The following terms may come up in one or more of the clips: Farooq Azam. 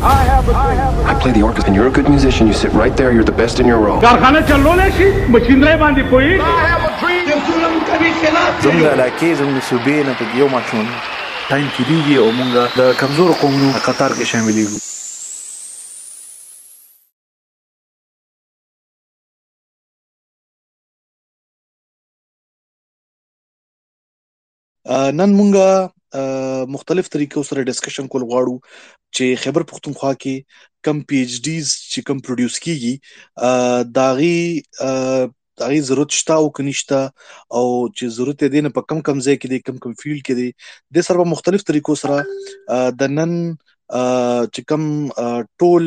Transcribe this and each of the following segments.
I play the orchestra and you're a good musician. You sit right there, you're the best in your role. I have a dream. نن مونږه مختلف طریقو سره discussion کول غواړو چې خیبر پختونخوا کې کم پی H ډیز چې کم پروډوس کیږي داغي ضرورت شته او کنيشته او چې ضرورت یې دینه په کم کم ځای کې دي کم کم فیلډ کې دي د سره مختلف طریقو سره د نن چې کوم ټول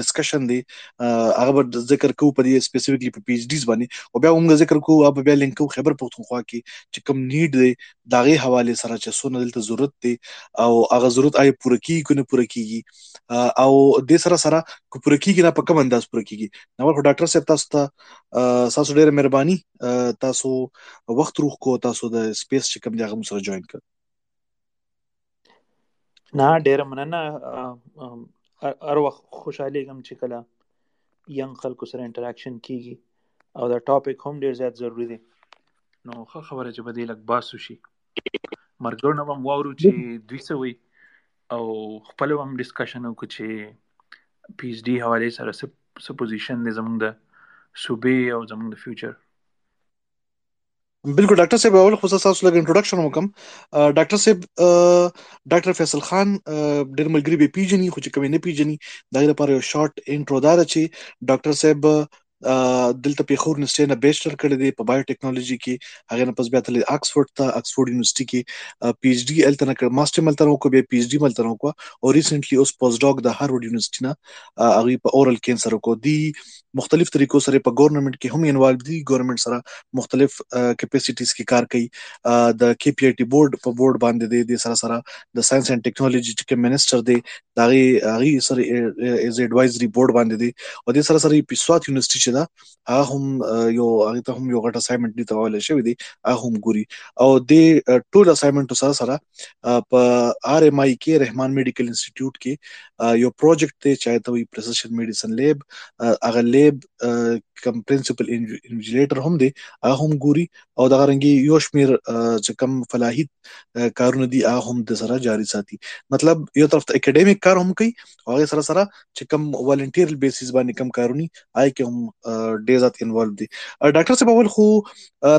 ډسکشن دی هغه به ذکر کوو په دې سپیسیفیکلی په پی ایچ ډیز باندې او بیا موږ ذکر کوو او بیا لینک کوو خیبر پختونخوا کې چې کوم نیډ دی د هغې حواله سره چې څونه دلته ضرورت دی او هغه ضرورت آیا پوره کیږي که نه پوره کیږي او دې سره سره که پوره کیږي نه په کوم انداز پوره کیږي. نو خو ډاکټر صاحب تاسو ته ستاسو ډېره مهرباني، تاسو وخت روغ کو، تاسو د سپیس چې کوم دی هغه مو سره جوین کړ. نه ډېره مننه، هر وخت خوشحالېږم چې کله ینګ خلکو سره انټراکشن کېږي او دا ټاپک هم ډېر زیات ضروري دی، نو ښه خبره چې به دې لږ باسو شي، مرګونه به هم واورو چې دوی څه وي او خپله به هم ډسکشن وکړو چې پی ایچ ډي حوالې سره څه پوزیشن دی زمونږ د صوبې او زمونږ د فیوچر. بالکل ڈاکٹر صاحب، اول خصوصا تاسو لګ انټروډکشن وکم. ډاکټر صاحب، ډاکټر فیصل خان ډېر ملګری به پیژني، خو چې کوم نه پیژني دغه لپاره یو شارټ انټرو دار چې ډاکټر صاحب دلته پیښور یونیورسټي نه بیچلر کړی دی په بایو ټیکنالوژي کې، هغه نه پس بیا تل اکسفورډ ته اکسفورډ یونیورسټي کې پی ایچ ڈی الته نه کړ، ماسټر ملته نه وکړ، بیا پی ایچ ڈی ملته نه وکړ او ریسنټلی اوس پوسټ ډاک د هارورډ یونیورسټي نه هغه په اورل کینسر وکړ. دی مختلف طریقوں سره په ګورنمنټ کې هم انوالو دي، ګورنمنټ سره مختلف کیپیسټیز کې کار کوي، د کی پی آی ټی بورډ په بورډ باندې دی، د سره سره د ساينس اند ټیکنالوژي چې منسٹر دی هغه سره ایز ایڈوایزری بورډ باندې دی او د سره سره په سوات یونیورسيټي چې دا هم یو هغه ته هم یو غټ اسایمنټ دی تاول شوی دی هم ګوري او د ټول اسایمنټ سره سره په آر ایم آی کې رحمان میډیکل انسټیټیوټ کې یو پروجیکټ دی چې ته وی پریسیشن میډیسن لیب هغه کم پرنسپل انویجیلیټر هم دی هغه هم ګوري او دغه رنګې یو شمېر چې کم فلاحیت کارونه دي هغه هم د سره جاري ساتي. مطلب یو طرف ته اکیډمیک کار هم کوي او هغې سره سره چې کم والنټیرل بیسس باندې کم کارونی هغې کې هم ډېر زیات انوالو دي. ډاکټر صاحب، اول خو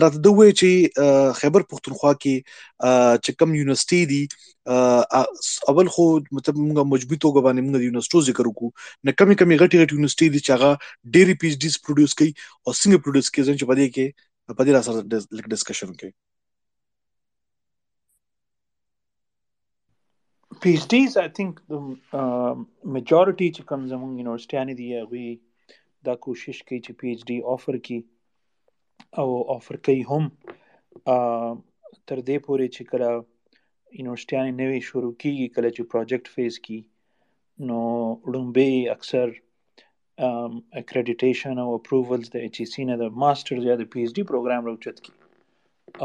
راته ده ووایي چې خیبر پختونخوا کې چې کم یونیورسټي دي، اول خو مطلب موږ مجبور توګه باندې موږ د یونیورسټو ذکر وکړو، نه کمی کمی غټي غټي یونیورسټي دي چې هغه ډېری پی ایچ ډیز پروډیوس کوي او څنګه پروډیوس کوي چې په دې کې په دې راسره لږ ډسکشن وکړو. P H Ds I think majority چې کوم زموږ یونیورسټیانې دي هغوی دا کوشش کوي چې پی ایچ ډي آفر کړي او آفر کوي هم تر دې پورې چې کله یونیورسټیانې نوې شروع کېږي، کله چې پروجیکټ فیز کی نو لومبې اکثر اکریډیټیشن او اپروولز د ایچ ای سی نه د ماسټرز یا د پی ایچ ډي پروګرام راوچت کی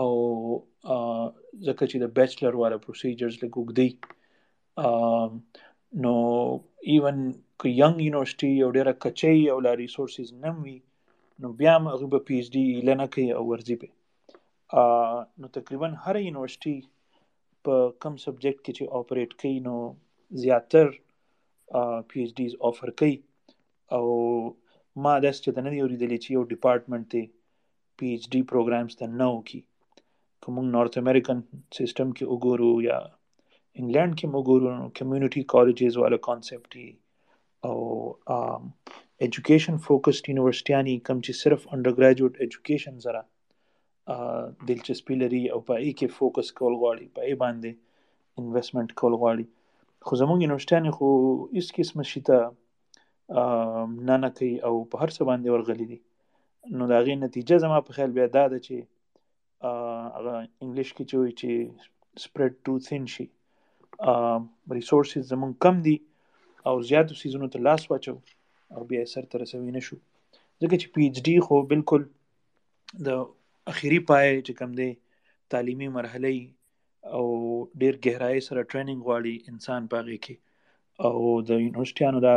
او ځکه چې د بیچلر والا پروسیجرز لږ اوږدي، نو ایون که ینګ یونیورسټي او ډېره کچۍ او لا ریسورسز نه وي نو بیا هم هغوی به پی ایچ ډي ایله نه کوي او ورځي به. نو تقریباً هر یونیورسټي په کم سبجیکټ کې چې آپریټ کوي نو زیاتر پی ایچ ډیز آفر کوي او ما داسې چې ته نه دي اورېدلې چې یو ډپارټمنټ دی پی ایچ ډي پروګرامس ته نه وکړي. که موږ نارتھ امریکن سسټم کې وګورو یا انګلینډ کې وګورو نو کمیونټي کالجز والا کانسیپټ دی او ایجوکیشن فوکسډ یونیورسټیانې کوم چې صرف انډر ګریجویټ ایجوکیشن سره دلچسپي لري او په ای کې فوکس کول غواړي، په ای باندې انویسټمنټ کول غواړي، خو زموږ یونیورسټیانې خو هېڅ قسمه شي ته نه نه کوي او په هر څه باندې ورغلي دي. نو د هغې نتیجه زما په خیال بیا دا ده چې هغه انګلیش کې چې وایي چې سپریډ ټو تھن شي، ریسورسز زموږ کم دي او زیاتو سیزونو ته لاس واچو او بیا یې سرته رسوي نه شو، ځکه چې پی ایچ ډي خو بالکل د اخیری پای چې کوم دی تعلیمي مرحله او ډېر ګهرای سره ټریننګ غواړي انسان په هغې کې او د یونیورسټیانو دا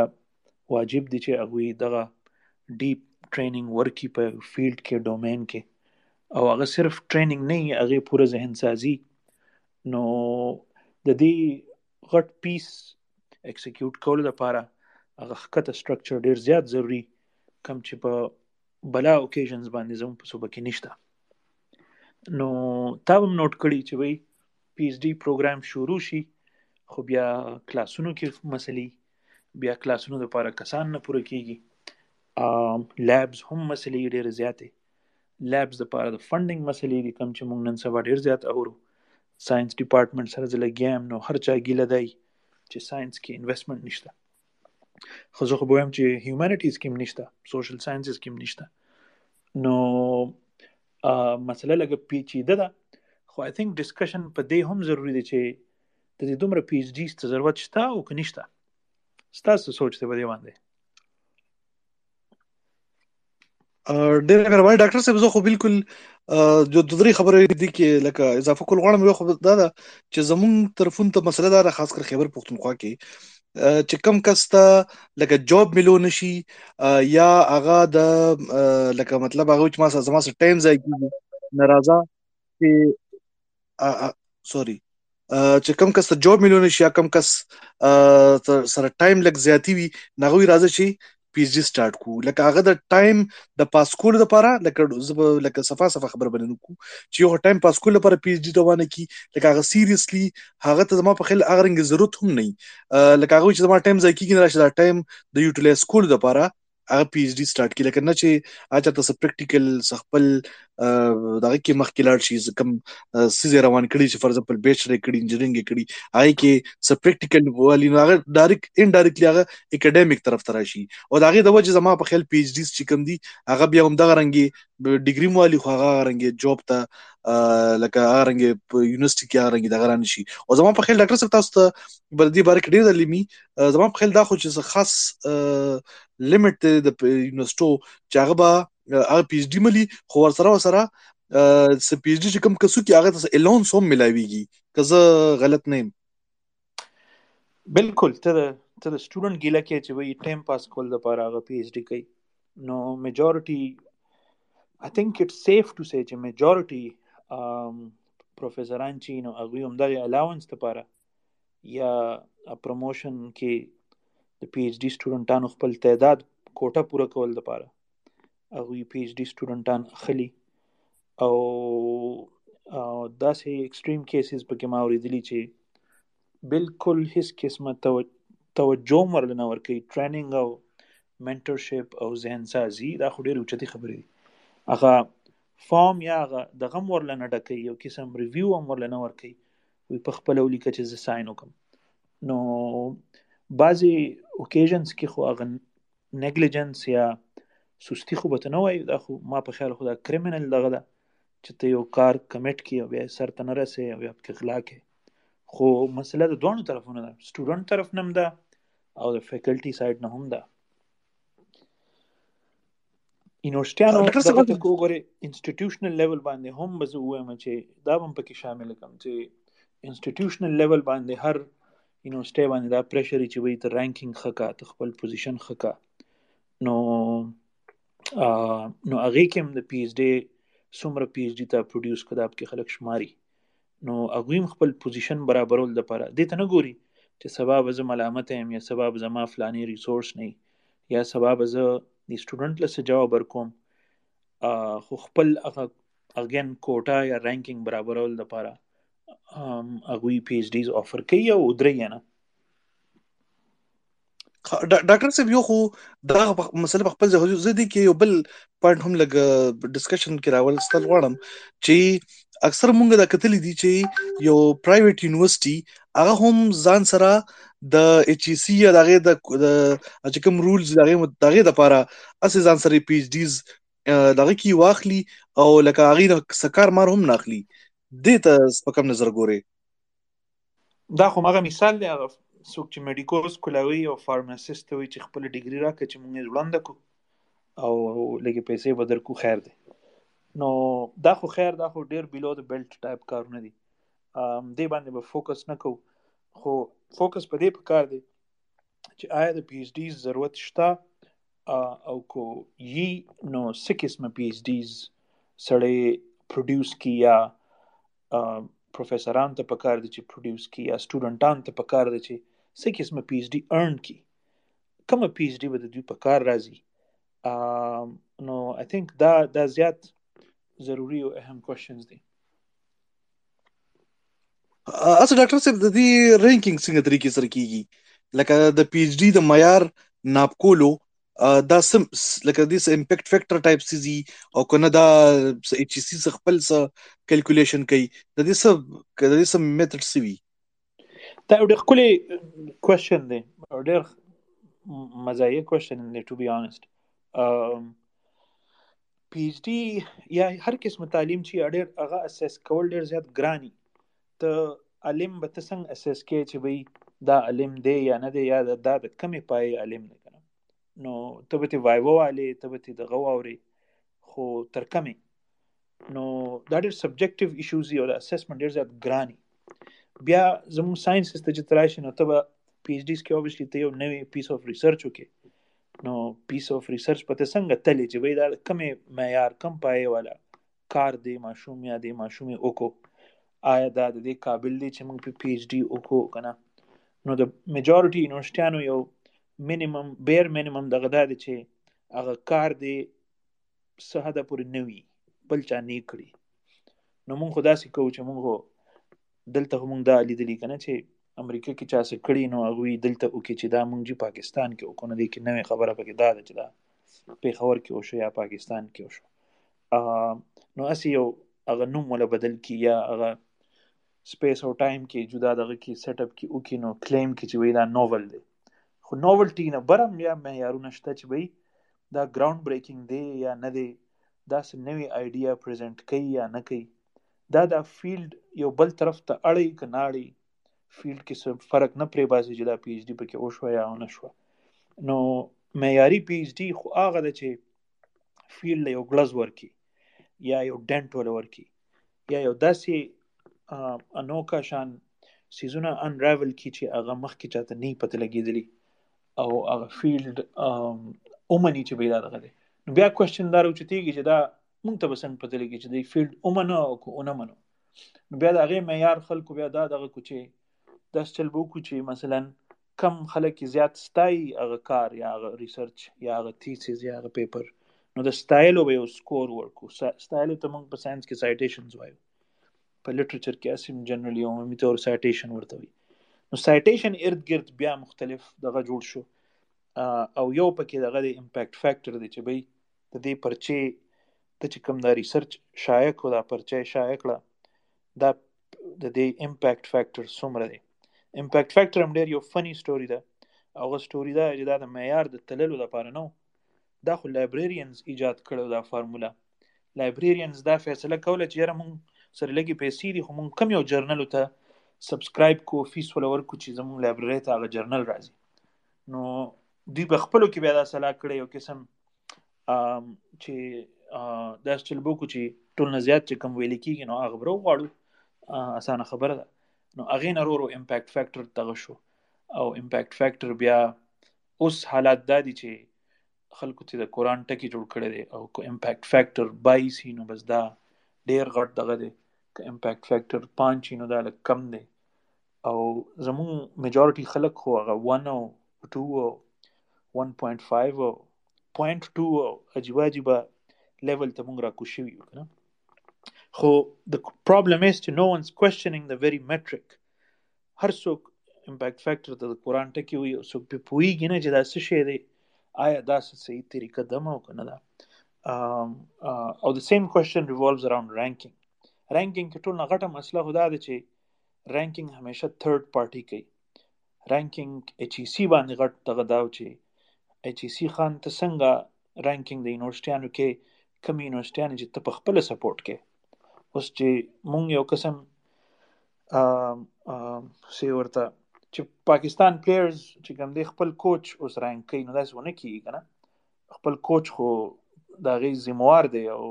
واجب دي چې هغوی دغه ډیپ ټریننګ ورکي په فیلډ کې، ډومین کې، او هغه صرف ټریننګ نه وي، هغه پوره ذهن سازي. نو د دې غټ پیس ایکسیکیوټ کولو لپاره هغه ښکته سټرکچر ډېر زیات ضروري، کم چې په بلا اوکیژنز باندې زموږ په صوبه کې نشته. نو تا هم نوټ کړي چې وایي پی ایچ ډي پروګرام شروع شي، خو بیا کلاسونو کې مسلې، بیا کلاسونو لپاره کسان نه پوره کېږي، لیبز هم مسلې ډېرې زیاتې، لیبز لپاره د فنډنګ مسلې دي، کوم چې موږ نن سبا ډېر زیات اورو. ساينس ډپارټمنټ سره زه لګیا یم، نو هر چا ګیله دی چې ساينس کې انویسټمنټ نشته، خو زه خو به وایم چې هیومانیټیز کې هم نشته، سوشل ساینسز کې هم نشته. نو مسله لږه پیچیده ده، خو آی تھنک ډسکشن په دې هم ضروری دی چې د دې دومره پی ایچ ډي ته ضرورت شته او که نشته. ستاسو سوچ ته په دې باندې ډېر مهرباني ډاکټر صاحب. زه خو بالکل جو د درې خبرې دي کې لکه اضافه کول غواړم. یو خو دا ده چې زمونږ طرفون ته مسله دا ده، خاص کر خیبر پښتونخوا کې چې کم کس ته لکه جاب ملو نشي، یا هغه د لکه مطلب هغه چې ما سره زما سره ټایم ځای کېږي ناراضه چې سوري چې کم کس ته جاب ملونه شي، یا کم کس سره ټایم لږ زیاتی وي، ناغوی راځي چې پی ایچ ډي سټارټ کو، لکه هغه د ټایم د پاسکول لپاره لکه صفه خبر بنو کو چې یو ټایم پاسکول لپاره پی ایچ ډي دوانه کی، لکه هغه سیریسلی هغه ته زما په خیال هغه رنګ ضرورت هم نه، لکه هغه چې زما ټایم ځای کیږي راشه دا ټایم د یوټیلایز کول لپاره هغه پی ایچ ډي سټارټ کړي، لکه نه چې اچھا تاسو پریکټیکل خپل دغه کې مخکې لاړ شي، کم سیزه روان کړي چې فار ایگزامپل بیچلر کړي، انجینیرینګ کړي، هغه کې سب پریکټیکل والی نو هغه ډایرکټ ان ډایرکټلی هغه اکیډمیک طرف ته راشي، او دغه د وجه زما په خیال پی ایچ ډي چې کم دي هغه بیا هم دغه رنګي ډیګری والی، خو هغه رنګي جاب ته لکه هغه رنګي یونیورسيټي کې هغه رنګي دغه رانه شي. او زما په خیال ډاکټر صاحب تاسو ته دې باره کې ډېر علمي زما په خیال دا خو چې خاص لیمټ د یونیورسټو چې هغه به هغه پی ایچ ډي ملي، خو ورسره پی ایچ ډي چې کوم کسو کې هغه ته الاونس هم ملاویږي، که زه غلط نه یم. بالکل ته د سټوډنټ ګیله کې چې وایي ټایم پاس کول لپاره هغه پی ایچ ډي کوي، نو majority I think it's safe to see چې میجورټي پروفیسران چې نو هغوی هم دغه الاونس لپاره یا پروموشن کې د پی ایچ ډي سټوډنټانو خپل تعداد کوټه پوره کول لپاره هغوی پی ایچ ډي سټوډنټان اخلي. او داسې ایکسټریم کیسز پکې ما اورېدلي چې بالکل هیڅ قسمه توجه هم ورلنه ورکوي. ټریننګ او منټرشپ او ذهن سازي دا خو ډېرې اوچتې خبرې دي، هغه فارم یا هغه دغه هم ورلنه ډکوي، یو قسم ریویو هم ورلنه ورکوي، وایي په خپله ولیکه چې زه ساین وکړم. نو بعضې اوکیژنس کې خو هغه نیګلیجنس یا سستی خو به ته نه وایي، دا خو ما په خیال خو دا کریمینل دغه ده چې ته یو کار کمیټ کې او بیا سر ته نه رسې او بیا پکې غلا کې. خو مسله د دواړو طرفونو ده، سټوډنټ طرف نه هم ده او د فیکلټي سایډ نه هم ده. یونیورسټیانو وګورې انسټیټیوشنل لیول باندې هم به زه ووایم چې دا به هم پکې شامل کړم چې انسټیټیوشنل لیول باندې هر یونیورسټي باندې دا پریشر چې وایي ته رینکینګ ښه کا، ته خپل پوزیشن ښه کا. نو هغې کې هم د پی ایچ ډي څومره پی ایچ ډي ته پروډیوس کړه دا پکې خلک شماري، نو هغوی هم خپل پوزیشن برابرول دپاره دې ته نه ګوري چې سبا به زه ملامته یم، یا سبا به زما فلانې ریسورس نه وي، یا سبا به زه د سټوډنټ له څه جواب ورکوم، خو خپل هغه اګین کوټا یا رینکینګ برابرول دپاره هغوی پی ایچ ډیز آفر کوي او درې یا نه. ډاکټر صاحب یو خو دا مسله په خپل زه دي کې یو بل پوینټ هم لږ ډسکشن کې راول ستل غواړم چې اکثر مونږ دا کتلی دي چې یو پرایویټ یونیورسټي هغه هم ځان سره د ایچ ای سی یا دغه د کوم رولز دغه دپاره اسې ځان سره پی ایچ ډیز دغه کې واخلي او لکه هغې نه سکار مار هم نه اخلي، دې ته سپکم نظر ګورې. دا خو هغه مثال دی، هغه څوک چې میډیکوز کولاوي او فارماسیست ته وایي چې خپله ډیګري راکړه چې موږ یې وړاندې کړو او لږې پیسې به درکړو خیر دی. نو دا خو خیر، دا خو ډېر بیلو د بیلټ ټایپ کارونه دي، دې باندې به فوکس نه کوو. خو فوکس په دې په کار دی چې آیا د پی ایچ ډیز ضرورت شته او کو یي نو څه قسمه پی ایچ ډیز سړی پروډیوس کی یا پروفیسران ته پکار دي چې پروډیوس کی یا سټوډنټان ته پکار دي چې څه قسمه پی ایچ ډی ارن کی کومه پی ایچ ډی به د دوی پکار راځي نو آی تھنک دا زیات ضروری او اهم کوشچنز دي. اصل ډاکټر صاحب د دې رینکینګ څنګه طریقې سره کیږي؟ لکه د پی ایچ ډی د معیار ناپکولو دا سم لکه د دې امپیکټ فیکٹر ټایپ سيزي او کنه دا ایچ سی څخه خپل څه کیلکولیشن کوي د دې سب د دې سم میتھډ سی وی. دا ډېر کلی کوېشن دی، ډېر مزایي question the to be اونست. P H D یا هر قسم تعلیم چې ډېر هغه اساس کول ډېر زیات ګراني، ته علم به ته څنګه اساس کې چې وای دا علم دی یا نه دی یا دا د کمې پای علم دی، نو ته به ته وایو والی ته به ته دغه واوري خو تر کمې نو دا ډېر سبجیکټیو ایشوز یو د اسسمنټ ډېر زیات ګراني. بیا زموږ ساينس ته چې تراشي نو ته به پی ایچ ډیز کې اوبویسلی ته یو نوې پیس آف ریسرچ وکې، نو پیس آف ریسرچ په ته څنګه تلې چې وای دا کمې معیار کم پایې والا کار دی ماشوم یا دی ماشومې اوکو آیا دا د دې قابل دی چې موږ پی ایچ ډی اوکو کنه. نو د میجورټي یونیورسټیانو یو منیمم بیر منیمم دغه دا دی چې هغه کار دی څه حده پورې نه وي بل چا نه کړي، نو مونږ خو داسې کوو چې مونږ دلته مونږ دا لیدلی که نه چې امریکا کې چا څه کړي نو هغوی دلته وکړي چې دا مونږ جي پاکستان کې وکړو، نه دی کې نوې خبره پکې دا ده چې دا پیښور کې وشو یا پاکستان کې وشو، نو هسې یو هغه نوم ولا بدل کړي یا هغه سپیس او ټایم کې جدا دغه کې سیټ اپ کې وکړي نو کلیم کې چې وایي دا ناول دی، خو نوولټي نه برم یا معیارونه شته چې بھائی دا ګراوند بریکینګ دی یا نه دی، دا څه نوې آیډیا پریزنټ کوي یا نه کوي، دا دا فیلډ یو بل طرف ته اړی که نه اړی، فیلډ کې څه فرق نه پرې باسي چې دا پی ایچ ډي پکې وشوه یا ونه شوه. نو معیاري پی ایچ ډي خو هغه ده چې فیلډ له یو ګلز ورکړي یا یو ډینټ ور ورکړي یا یو داسې انوکا شان سیزونه انراول کړي چې هغه مخکې چاته نه پته لګېدلي او هغه فیلډ اومني چې بیا دغه دی. نو بیا کوشچن دا راوچتېږي چې دا مونږ ته به څنګه پته لګي چې دی فیلډ اومنه او که ونه منو، نو بیا د هغې معیار خلکو بیا دا دغه کو چې داسې چل به وکړو چې مثلا کم خلک یې زیات ستایي هغه کار یا هغه ریسرچ یا هغه تیسیز یا هغه پیپر، نو د ستایلو به یو سکور ورکړو. ستایلو ته مونږ په ساینس کې سایټیشنز وایو، په لټریچر کې اسیم جنرالي عمومي طور سایټیشن ورته وایي. نو سایټیشن ارد گرد بیا مختلف دغه جوړ شو او یو پکې دغه د امپیکټ فیکٹر دی چې بای د دې پرچې ته چې کوم دا ریسرچ شایع کړو دا پرچې شایع کړه دا د دې امپیکټ فیکٹر څومره دی. امپیکټ فیکٹر هم ډېر یو فني سټوري ده، او هغه سټوري دا چې دا د معیار د تللو لپاره نه دا خو لایبریرینز ایجاد کړو دا فارموله. لایبریرینز دا فیصله کوله چې یاره مونږ سره لږې پیسې دي خو مونږ کم یو جرنلو ته سبسکرایب کو فیس ولور کو چې زموږ لایبرری ته هغه جرنل راځي، نو دوی په خپلو کې بیا دا سلا کړی یو قسم چې داسې چل به وکړو چې ټول نه زیات چې کم ویلې کېږي نو هغه به راوغواړو، اسانه خبره ده. نو هغې نه ورو امپیکټ فیکټر دغه شو، او امپیکټ فیکټر بیا اوس حالات دا دي چې خلکو ته د قرآن ټکي جوړ کړی دی، او که امپیکټ فیکټر 22 وي نو بس دا ډېر غټ دغه دی، امپیکٹ فیکٹر 5 نو دا لږ کم دی، او زمون میجورټي خلک خو هغه 1 او 2 او 1.5 او 0.2 او عجیب عجیب لیول ته مونږ راکوشي یو کنه. خو the problem is to no one's questioning the very metric. هر څوک امپیکٹ فیکٹر ته د قرآن ټکی وي، څوک په پوېږي نه چې دا څه شی دی، آیا دا صحیح طریقه ده مو کنه دا. او the same question revolves around ranking. رینکنګ کې ټول نه غټه مسله خو دا ده چې رینکنګ همیشه تھرډ پارټي کوي. رینکنګ ایچ ای سی باندې غټ دغه دا و چې ایچ ای سی خان ته څنګه رینکنګ د یونیورسټیانو کې کم یونیورسټیانو چې ته په خپله سپورټ کې اوس چې مونږ یو قسم سی ورته چې پاکستان پلیئرز چې کوم دی خپل کوچ اوس رینک کوي، نو داسې ونه کېږي که نه، خپل کوچ خو د هغې ذموار دی، او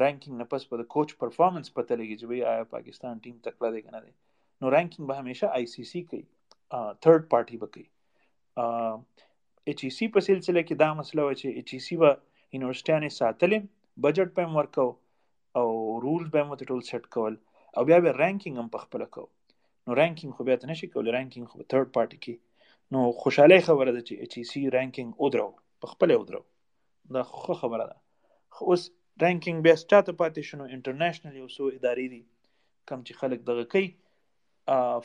رینکنګ نه پس په د کوچ پرفارمنس پته لګي چې بھائی آیا پاکستان ټیم تکړه دی که نه دی، نو رینکنګ به همیشه آی سی سی کوي، تھرډ پارټي به کوي. HEC په سلسله کې دا مسله و چې HEC به یونیورسټیانې ساتلې، بجټ به هم ورکو او رولز به هم ورته ټول سیټ کول، او بیا به رینکینګ هم په خپله کو. نو رینکینګ خو بیا ته نشي کولی، رینکینګ خو به تھرډ پارټي کې. نو خوشحالۍ خبره ده چې HEC رینکینګ ودرو، په خپله ودرو، دا خو خبره ده. خو اوس رینکینګ بیا ستاته پاتې شنو انټرنیشنل یو څو ادارې دي کم چې خلک دغه کوي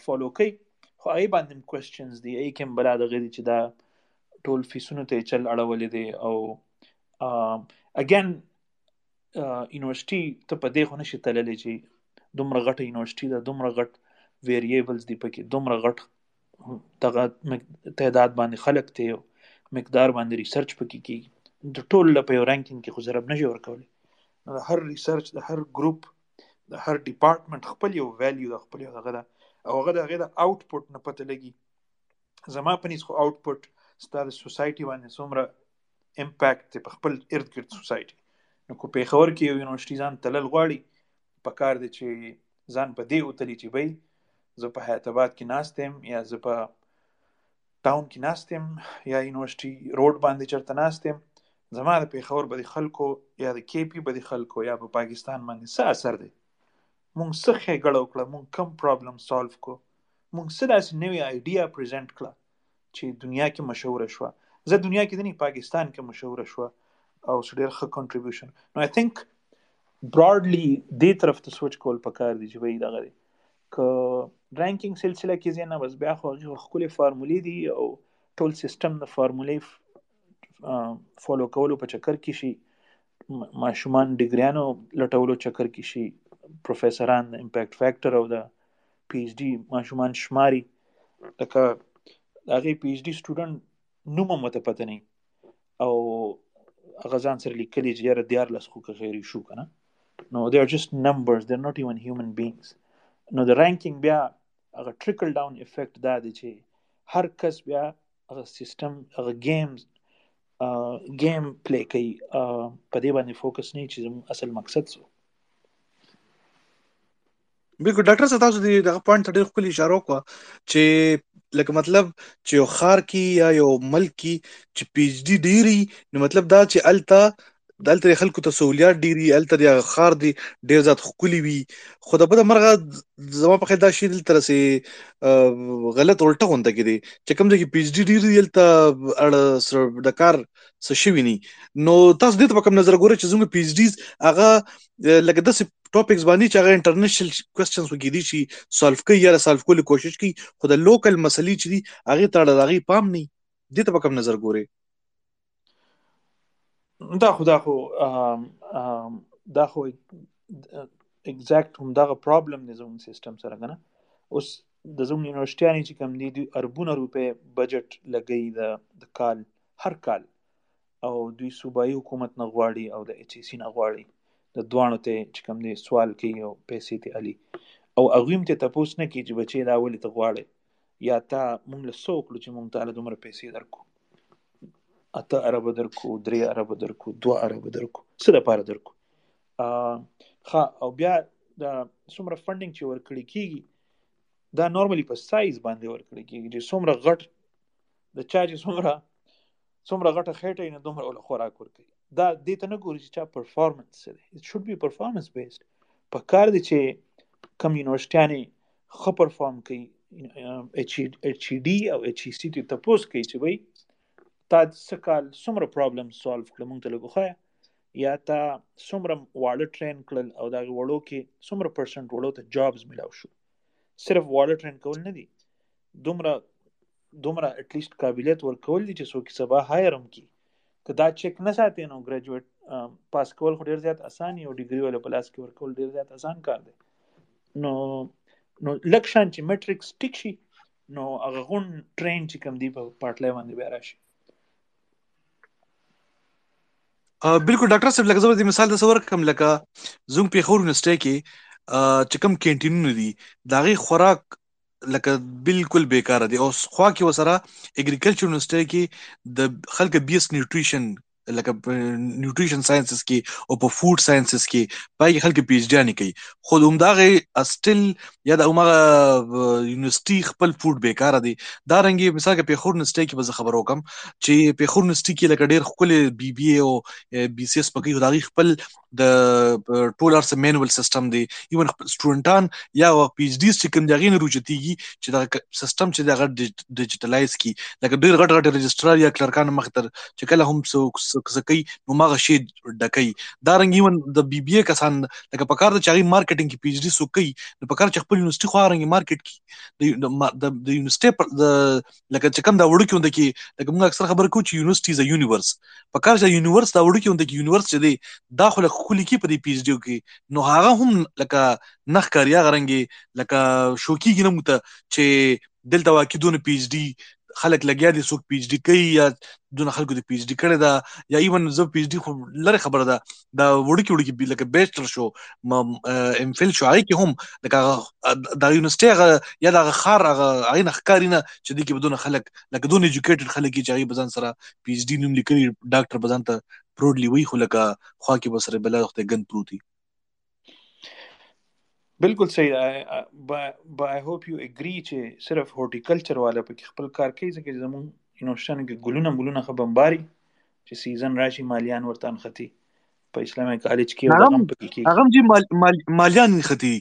فالو کوي، خو هغې باندې هم کوشچنز دي، هغې کې هم بلا دغه دي چې دا ټول فیسونو ته چل اړولې دی. او اګین یونیورسټي ته په دې خو نه شي تللی چې دومره غټه یونیورسټي ده، دومره غټ ویریبلز دي پکې، دومره غټ دغه تعداد باندې خلک دی، مقدار باندې ریسرچ پکې کېږي، د ټول له په یو رینکینګ کې خو ضرب نه شي ورکولی. د هر ریسرچ، د هر ګروپ، د هر ډپارټمنټ خپل یو ویلیو ده، خپل یو هغه ده، او هغه د هغې د آوټپوټ نه پته لګي. زما په نیز خو آوټپوټ ستا د سوسایټي باندې څومره امپیکټ دی په خپل ارد ګرد سوسایټي. نو کو پېښور کې یو یونیورسټي ځان تلل غواړي، په کار دی چې ځان په دې وتلي چې بھائی زه په حیات آباد کې ناست یم، یا زه په ټاون کې ناست یم، یا یونیورسټي روډ باندې چېرته ناست یم، زما د پېښور به د خلکو یا د کې پي به د خلکو یا په پاکستان باندې څه اثر دی، مونږ څه ښېګړه وکړه، مونږ کم پرابلم سالو کو، مونږ څه داسې نوې آیډیا پریزنټ کړه چې دنیا کې مشهوره شوه، زه دنیا کې نه پاکستان کې مشهوره شوه، او څه ډېر ښه کنټریبیوشن. نو آی تھنک براډلی دې طرف ته سوچ کول پکار دي چې وایي دغه دی که رینکینګ سلسله کې ځای نه بس، بیا خو هغې ښکلې فارمولې دي او ټول سیستم د فارمولې فالو کولو په چکر کې شي، ماشومان ډیګریانو لټولو چکر کې شي، پروفیسران د امپیکټ فیکټر او د پی ایچ ډي ماشومان شماري، لکه د هغې پی ایچ ډي سټوډنټ نوم هم ورته پته نه وي، او هغه ځان سره لیکلي چې یاره 13 خو که غیر شو که نه، نو they are just numbers, they are not even human beings. نو د رینکینګ بیا هغه ټریکل ډاون افیکټ دا دی چې هر کس بیا هغه سیستم، هغه ګیمز گیم پلی کوي، په دې باندې فوکس نه چې اصل مقصد سو. بالکل ډاکټر صاحب تاسو دې دغه پوینټ ته ډېر ښکلي اشاره وکړه چې لکه مطلب چې یو ښار کې یا یو ملک کې چې پی ایچ ډي ډېری، نو مطلب دا چې دلته خلکو ته سهولیات ډېري، هلته د هغه ښار دی ډېر زیات ښکلي وي. خو د بده مرغه زما په خیال دا شي دلته رسې غلط الټه غونده کې دی چې کوم ځای کې پی ایچ ډي ډېري هلته اړه سره د کار څه شوي نه. نو تاسو دې ته په کوم نظر ګورئ چې زموږ پی ایچ ډیز هغه لکه داسې ټاپکس باندې چې هغه انټرنیشنل کوېسچنز وګوري چې سالو کوي یا سالو کولو کوشش کوي، خو د لوکل مسلې چې دي هغې ته اړه د هغې پام نه وي. دې ته په کوم نظر ګورئ؟ دا خو اگزیکټ همدغه پرابلم دی زموږ سیستم سره که نه. اوس د زموږ یونیورسټیانې چې کوم دي دوی اربونه روپۍ بجټ لګوي د کال، هر کال، او دوی صوبایي حکومت نه غواړي او د ایچ ای سي نه غواړي، د دواړو ته چې کوم دی سوال کوي او پیسې ته الي، او هغوی هم ته تپوس نه کوي چې بچې دا ولې ته غواړې، یا تا موږ له څه وکړو چې موږ تاله دومره پیسې درکړو، 8 اربه درکو، 3 اربه درکو، 2 اربه درکو، څه دپاره درکو. ښه، او بیا دا څومره فنډینګ چې ورکړی کېږي دا نارملي په سایز باندې ورکړی کېږي، چې څومره غټ د چا چې څومره غټه خېټه وي نو دومره له خوراک ورکوي. دا دې ته نه ګوري چې چا پرفارمنس څه دی، اټ شوډ بي پرفارمنس بیسډ. په کار دی چې کم یونیورسټیانې ښه پرفارم کوي، ایچ ای ډي او ایچ ای سي ته تپوس کوي چې وایي تا سکال څومره پرابلم سالو کړل موږ ته لږ وښایه، یا تا څومره واړه ټرین کړل او د هغې وړو کې څومره پرسنټ وړو ته جابز میلاو شو. صرف واړه ټرین کول نه دي، دومره اټلیسټ قابلیت ورکول دي چې څوک یې سبا هایر هم کړي. که دا چیک نه ساتي نو ګریجویټ پاس کول خو ډېر زیات اسان وي، او ډیګري والا په لاس کې ورکول ډېر زیات اسان کار دی. نو لږ شان چې میټرکس ټیک شي نو هغه غون ټرین چې کوم دی په پټلۍ باندې بیا راشي. بالکل ډاکټر صاحب، لکه زه مثال داسې ورکړم، لکه زموږ پېښور یونیورسټۍ کې چې کوم کینټینونه دي د هغې خوراک لکه بالکل بیکاره دی، او خوا کې ورسره اګریکلچر یونیورسټۍ کې د خلکو بیس نیوټریشن نیوٹریشن سائنسز کی او په فود سائنسز کی پای کې خلک پی ایچ ڈی نه کوي، خو همدغه استل یا د عمر یونیورسيټي خپل فود بیکاره دي. دا رنګي مثال کې په خور یونیورسيټي کې به خبرو کم چې په خور یونیورسيټي کې لکه ډیر خپل بی بی اے او بی سی اس پکې خدای خپل د ټولر سم مینول سیستم دی، ایون سټوډنټان یا پی ایچ ڈی چې کوم ځای نه روچتيږي چې دا سیستم چې دا ډیجیټلایز کی لکه ډیر غټ غټ رجسٹرار یا کلرکان مختر چې کله هم سو کسکی نو ماغه شی ډکای. دا رنګیون د بی بی اے کسان لکه په کار د چاري مارکیټینګ کې پی ایچ ڈی سو کوي نو په کار چې خپل یونیورسيټي خو رنګ مارکیټ کې د یونیورسيټي د لکه چې کوم دا وړو کې وندکي لکه موږ اکثر خبر کوو چې یونیورسيټي از یونیورس په کار چې یونیورس دا وړو کې وندکي یونیورس چې دی داخله خولي کې په پی ایچ ڈی کې نو هغه هم لکه نخ کاریا غرنګي لکه شوکی کې نموت چې دلته واقعونه پی ایچ ڈی خلک لګیا دي، څوک پی ایچ ڈی کوي یا دونه خلکو د پی ایچ ڈی کړی دا یا ایون زه پی ایچ ڈی خو لره خبره ده دا وړوکي وړوکي لکه بیچلر شو ایم فل شو هغې کې هم لکه د یونیورسټۍ هغه یا د هغه ښار هغه هغې نه ښکاري نه چې دې کې به دونه خلک لکه دونه ایجوکیټډ خلک وي چې هغې به ځان سره پی ایچ ڈی نوم لیکلي ډاکټر به ځان ته پروډلی وي، خو لکه خوا کې به سره بلا وخت ګند پروت وي. بالکل صحیح. آئی ہوپ یو ایگری چې صرف هورټیکلچر والا پکې خپل کار کوي، ځکه چې زموږ نوشتانو کې ګلونه خو بمباري چې سیزن راشي مالیان ورته نښتي په اسلامي کالج کې هغه هم مالیان نښتي.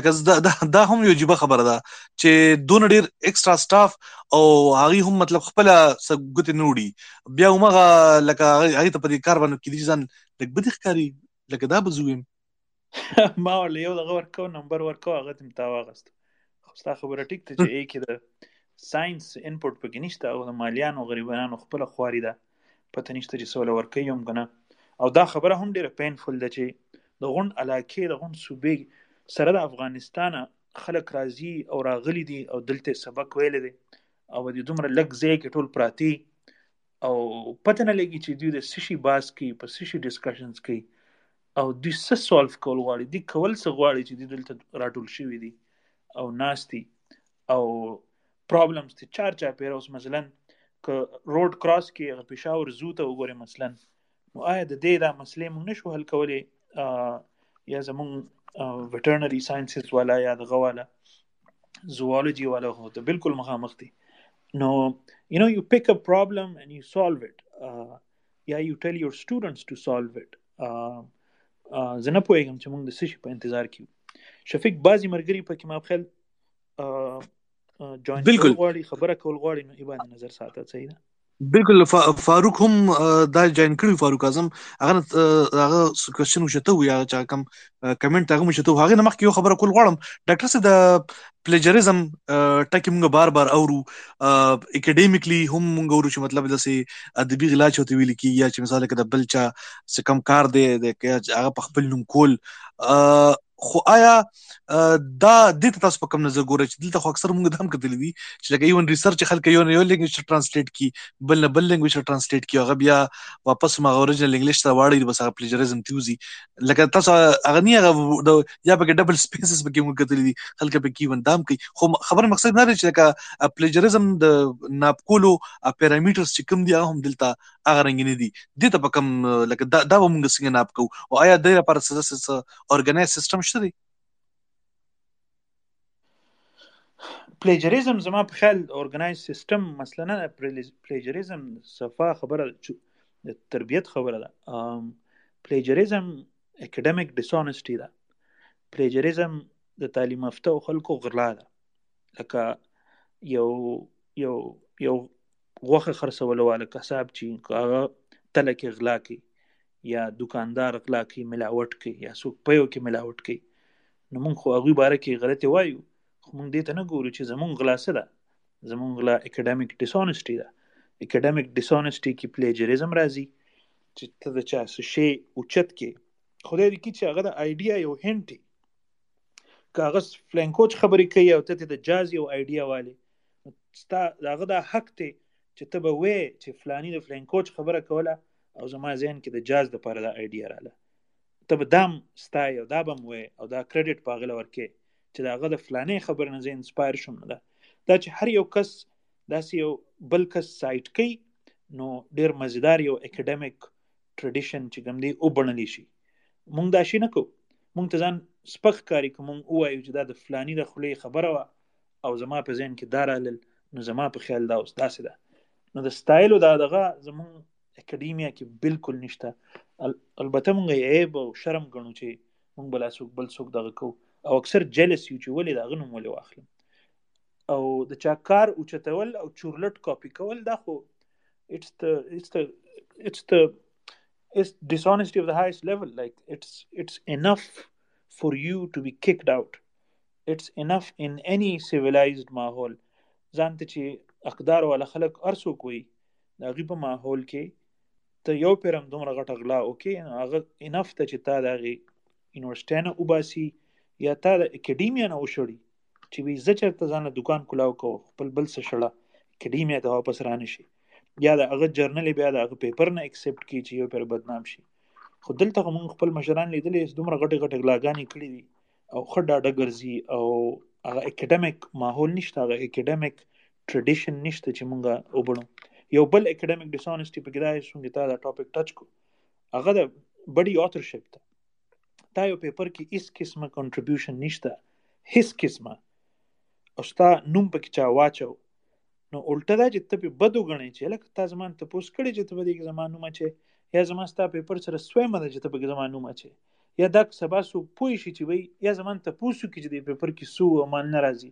لکه دا هم یو جبه خبره ده چې دونه ډېر ایکسټرا سټاف او هغې هم مطلب خپله ګوتې نه وړي، بیا همغه لکه هغې ته په دې کار باندې کېدای شي ځان لږ بدې ښکاري لکه دا به زه ویم ما ورله یو دغه ورکو نمبر ورکو، هغه تم تا واغست. خو ستا خبره ټیک ته چې کې د ساينس انپوټ پکې نشته او د مالیانو غریبانو خپل خواري ده پته نشته چې سوله ورکي هم کنه. او دا خبره هم ډیره پینفل ده چې د غون علاقې د غون صوبې سره د افغانستان خلک راضي او راغلي دي او دلته سبق ویل دي او د دومره لګ ځای کې ټول پراتی او پته نه لګي چې دوی د سشي باس کې په سشي ډسکشنز کې او دوی څه سولف کول غواړي، دوی کول څه غواړي چې دوی دلته راټول شوي دي او ناستي او پرابلمس دي چار چاپېره. اوس مثلا که روډ کراس کې هغه پېښور زو ته وګورې مثلا، نو آیا د دې دا مسلې موږ نه شو حل کولی یا زمونږ ویټرنري ساینسز والا یا دغه والا زوالوجي والا هو ته بالکل مخامخ دي. نو you know you pick a problem and you solve it یا you tell your students to solve it. زه نه پوهېږم چې موږ د څه شي په انتظار کې یو. شفیق بعضې ملګري پکې ما خیال جوین کول غواړي، خبره کول غواړي، نو ایبان نظر ساته صحیح ده. بالکل فاروق هم دا جوین کړی، فاروق اعظم هغه کوشچن وشته و یا چا کوم کمنټ هغه وشته و. هغه نه مخکې یو خبره کول غواړم ډاکټر صاحب، د پلیجرزم ټکی موږ بار بار اورو اکیډمیکلی هم موږ اورو چې مطلب داسې ادبي غلا چوتې ویل کی یا چې مثال کې د بل چا څه کم کار دی هغه په خپل نوم کول. خو آیا دا دې ته تاسو په کوم نظر ګورئ چې دلته خو اکثر موږ دام کتلی دي چې لکه ایون ریسرچ خلک یو نه یو لینګویج ټرانسلیټ کی بل نه بل لینګویج ټرانسلیټ کی هغه بیا واپس ما اوریجنل انګلیش ته واړی بس هغه پلیجرزم تیوزي لکه تاسو هغه نه هغه یا پکې ډبل سپیسز پکې موږ کتلی دي خلک پکې ون دام کوي. خو خبر مقصد نه دی چې لکه پلیجرزم د ناپکولو پیرامیټرز چې کوم دی هغه هم دلته هغه رنګ نه دي دې ته په کوم لکه دا به موږ څنګه ناپ کوو او آیا دې لپاره څه ارګنایز سیستم شته دی؟ پلیجریزم زما په خیال اورګنایز سیستم مثلا نه، پلیجریزم صفه خبره تربیت خبره ده. پلیجریزم اکیډمیک ډیسونسټي ده، پلیجریزم د تعلیم یافته او خلکو غلا ده، لکه یو یو یو غوخه خرڅول والا کسب چې هغه تل کې غلا کوي یا دکاندار غلا کوي ملاوت کوي یا څوک پیو کې ملاوت کوي، نو موږ خو هغوی باره کې غلطي وایو خو موږ دې ته نه ګورو چې زمونږ غلا څه ده. زمونږ غلا اکیډمیک ډیسونسټي ده. اکیډمیک ډیسونسټي کې پلیجریزم راځي چې ته د چا څه شی اوچت کې خدای دې کړي چې هغه د آیډیا یو هینټ وي، که هغه فلینکوچ خبرې کوي او ته ته د جاز یو آیډیا والې ستا د هغه دا حق دی چې ته به وې چې فلانی د فلینکوچ خبره کوله او زما ذهن کې د جاز دپاره دا آیډیا راله، ته به دام ستایي او دا به م وې او دا کریډټ په هغه له ورکې چې د هغه د فلانې خبرې نه زه انسپایر شوم. نه دا چې هر یو کس داسې یو بل کس سایټ کوي، نو ډېر مزیدار یو اکیډمیک tradition چې کوم دی او بنلی شي. مونږ دا شي نه کو، مونږ ته ځان سپک کاری کوم، مونږ وایو چې دا د فلانی د خلې خبره وا او زما په ذهن کې دارالل، نو زما په خیال دا اوس داسې ده. نو د سټایل او دا دغه زمونږ اکیډیمیا کې بالکل نشته. البته مونږ عیب او شرم ګڼو چې مونږ بل څوک دغه کو، او اکثر جلس یو چې ولې دا غنوم ولې واخلم، او د چا کار اوچتول او چورلټ کاپی کول، دا خو it's dishonesty of the highest level. Like it's enough for you to be kicked out. It's enough in any civilized ماحول. ځانته چې اقدار والا خلق ارسو کوي دا غیب ماحول کې ته یو پیرم دومره غټ غلا اوکي هغه انف ته چې تا دغه یونیورسيټه نه وباسي یا تا د اکیډیمیا نه وشړي چې وی زچرته ځانه دکان کولاو کو خپل بل څه شړه اکیډیمیا ته واپس رانه شي، یا د هغه جرنل بیا د هغه پیپر نه اکسپټ کی چې یو پر بدنام شي. خو دلته هم خپل مشران لیدلې دومره غټ غټ غلاګانی کړی دي او خډا ډګرزي، او هغه اکیډمیک ماحول نشته، هغه اکیډمیک ټریډیشن نشته چې مونږه وبڼو. یو بل اکیډمیک ډیسونیسټي په ګرای څنګه تا دا ټاپک ټچ کو، هغه د بډی اوترشپ ته تا یو پیپر کې هیڅ قسمه کنټریبیوشن نشته، هیڅ قسمه، او ستا نوم پکې چا واچو نو الټه دا چې ته په بدو غنې چې لکه تا زمان ته پوس کړي چې ته به دې زمانو ما چې یا زما ستا پیپر سره سوې مده چې ته به زمانو ما چې یا دا سبا سو پوي شي چې وای یا زمان ته پوسو کې چې دې پیپر کې سو او مان ناراضي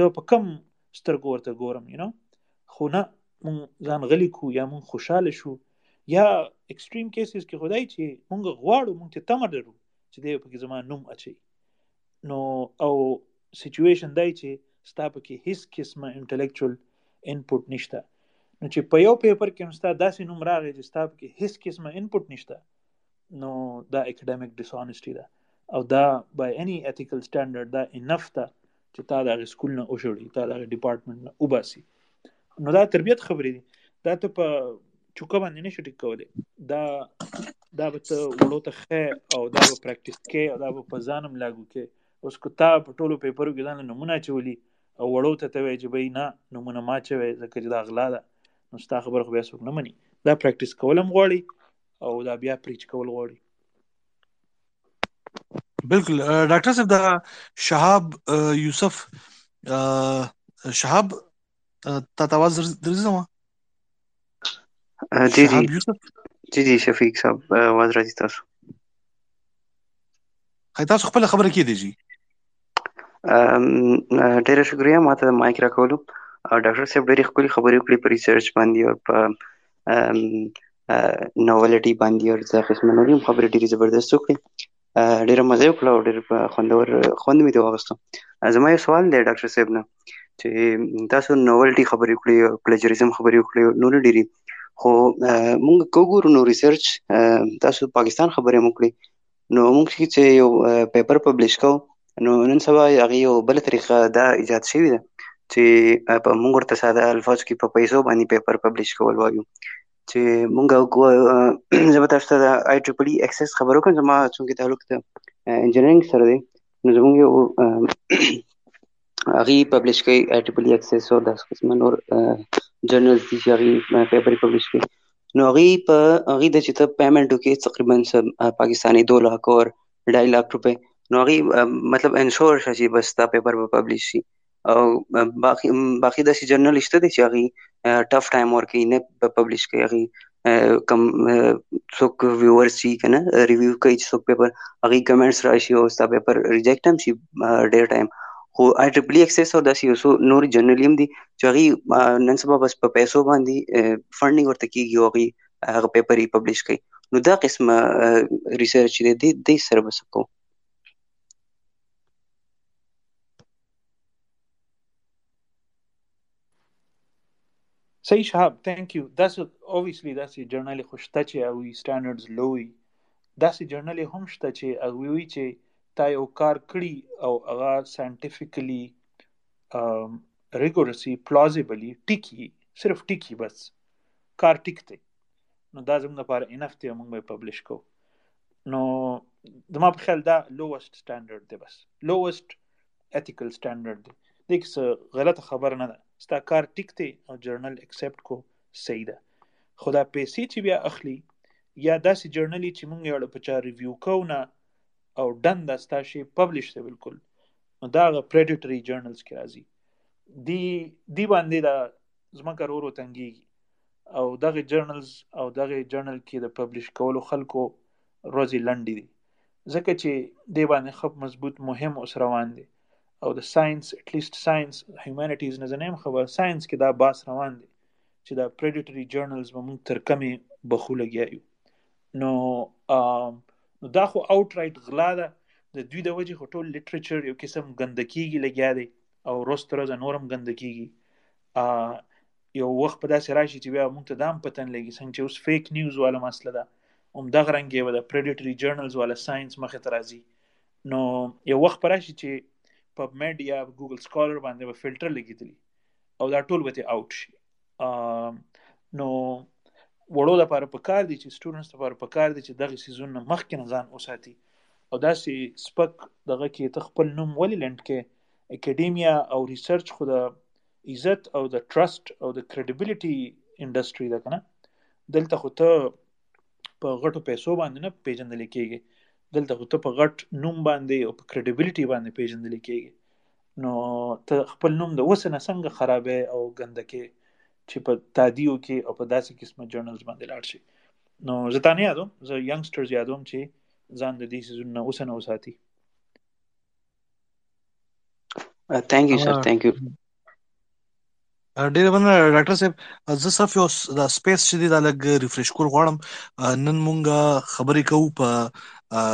زه په کم سترګو ورته ګورم، یو نو خو نه مونږ ځان غلي کو یا مونږ خوشاله شو، یا ایکستریم کیسز کې خدای چې مونږ غواړو مونږ ته تمر درو چې دې په کې زمانو ما چې نو او سچویشن دی چې ستا په کې هیڅ قسمه انټلیکچوال انپوټ نشته. نو چې په یو پیپر کې مستا داسې نوم راغی چې ستا په کې هیڅ قسمه انپوټ نشته، نو دا اکیډمیک ډیسونیسټي ده، او دا بای اني ایتیکل سټانډرډ دا انف ده چې تا د سکول نه اوشړي، تا د ډپارټمنټ نه وباسي. نو دا تربیت خبرې دي، دا ته په چوکه باندې نشي ټیک کولې، دا به ته وړو ته ښه، او دا به پریکټیس کې، او دا به په ځان هم لاګو کې. اوس کو تا په ټولو پیپرو کې ځان نمونه چولي او وړو ته ته وایي چې بای نه نمونه ما چوي ځکه چې دا غلا ده، نو ستا خبره خو بیا څوک نه مني. دا پریکټیس کول هم غواړي او دا بیا پریچ کول غواړي. بالکل ډاکټر صاحب، دا شهاب یوسف شهاب تتواز درځم جی شفیق صاحب واز راځي، تاسو خپل خبره کې دی. جی ډیره شکریه ما ته مایک راکولو. ډاکټر صاحب ډېرې ښکلې خبرې وکړې په ریسرچ باندې او په نوویلټي باندې، او ځکه چې موږ هم خبرې ډېرې زبردست وکړې، ډېره مزه وکړه او ډېر خوند مې واغسته. زما یو سوال دی ډاکټر صاحب نه چې تاسو نوویلټي خبرې وکړې او پلیجریزم خبرې وکړې نور ډېرې، خو موږ کوګورو نو ریسرچ تاسو پاکستان خبرې وکړې، نو موږ چې یو پیپر پبلش کوو نو نن سبا هغه یو بل طریقه دا ایجاد شوې ده چې په موږ ورته ساده الفاظ کې په پیسو باندې پیپر پبلش کول وایو. چې موږ زه به تاسو ته د آی ټریپل ای ایکسس خبرو کوم، زما څنګه تعلق د انجینرینګ سره دی، نو زموږ یو هغه پبلش کوي آی ټریپل ای ایکسس او داس قسمه نور جرنل دي چې هغه پیپر پبلش کوي. نو هغه په هغه د چې ته پیمنټ وکړي تقریبا پاکستانی 2 lakh اور 2.5 lakh روپے، نو هغه مطلب انشور شي بس دا پیپر به پبلش شي. او باقي د جرنل شته دي چې هغه ټف ټایم ورکي نه پبلش کوي، هغه کم څوک ویورز شي کنه ریویو کوي څوک پیپر، هغه کمنټس راشي او دا پیپر ریجیکټ هم شي ډېر ټایم. خو آی ټریپل ای ایکسس او داسې اوسو نور جرنل هم دي چې هغه نن سبا بس په پیسو باندې فنډینګ ورته کېږي او هغه پیپر یې پبلش کوي. نو دا قسمه ریسرچ دی دې سره به څه کوو. صحیح شهاب، تھینک یو. داسې اوبویسلی داسې جرنل خو شته چې هغوی سټانډرډز لوی، داسې جرنل هم شته چې هغوی وایي چې تا یو کار کړي او هغه ساینټیفیکلی ریګورسي پلازیبلی ټیکي، صرف ټیکي بس کار ټیک دی، نو دا زموږ لپاره انف دی، موږ به پبلش کوو. نو زما په خیال دا لوویسټ سټانډرډ دی، بس لوویسټ ایتیکل سټانډرډ دی. دې کې څه غلطه خبره نه ده، ستا کار ټیک دی او جرنل ایکسپټ کو صحیح ده. خدا پیسې چې بیا اخلي یا داسې جرنلی چې مونږ یو په چا ریویو کوو نه او دنده ستا شی پبلش ته بالکل دا پریډیټری جرنلز کې راځي. دی باندې دا زمکر ورو تنګیږي او دغه جرنلز او دغه جرنل کې د پبلش کولو خلکو روزي لنډي دي، ځکه چې دی باندې خپ مضبوط مهم اوس روان دي، او د ساينس اټلیست ساينس هیومانټیز نه زنم خبر ساينس کې دا باس روان دي چې دا پریډیټری جرنلز مونږ تر کمې بخو لګیایو. نو دا خو اوټ رایټ غلا ده د دوی د وجې، خو ټول لټریچر یو قسم ګندګیږي لګیا دی او روز تر ورځ نورم ګندګیږي. یو وخت په داسې راشي چې بیا موږ ته دا هم پتن لګي، څنګه چې اوس فیک نیوز والا مسله ده، همدغه رنګ یې د پریډیټري جرنلز والا ساينس مخې ته راځي. نو یو وخت په راشي چې پب میډ یا ګوګل سکالر باندې به فلټر لګېدلي او دا ټول به ترې اوټ شي. نو وړو لپاره پکار دي چې سټوډنټس لپاره پکار دي چې دغه سیزونه مخکې نه ځان اوساتي، او داسې سپک دغه کې ته خپل نوم ولې لند کې اکیډیمیا او ریسرچ خو د عزت او د ټرست او د کریډیبلیټي انډستری ده کنه. دلته خو ته په غټو پیسو باندې نه پیژندل کېږي، دلته خو ته په غټ نوم باندې او په کریډیبلیټي باندې پیژندل کېږي. نو ته خپل نوم د وسه نه څنګه خرابې او ګندکې چې په تادیو کې او په داسې قسمه جرنلز باندې لاړ شي. نو زه تا نه یادوم، زه ینګسټرز یادوم چې ځان د دې سیزون نه اوسه نه وساتي. Thank you sir, thank you ډېر مننه ډاکټر صاحب. زه صرف یو د سپیس چې دی دا لږ ریفریش کول غواړم. نن مونږ خبرې کوو په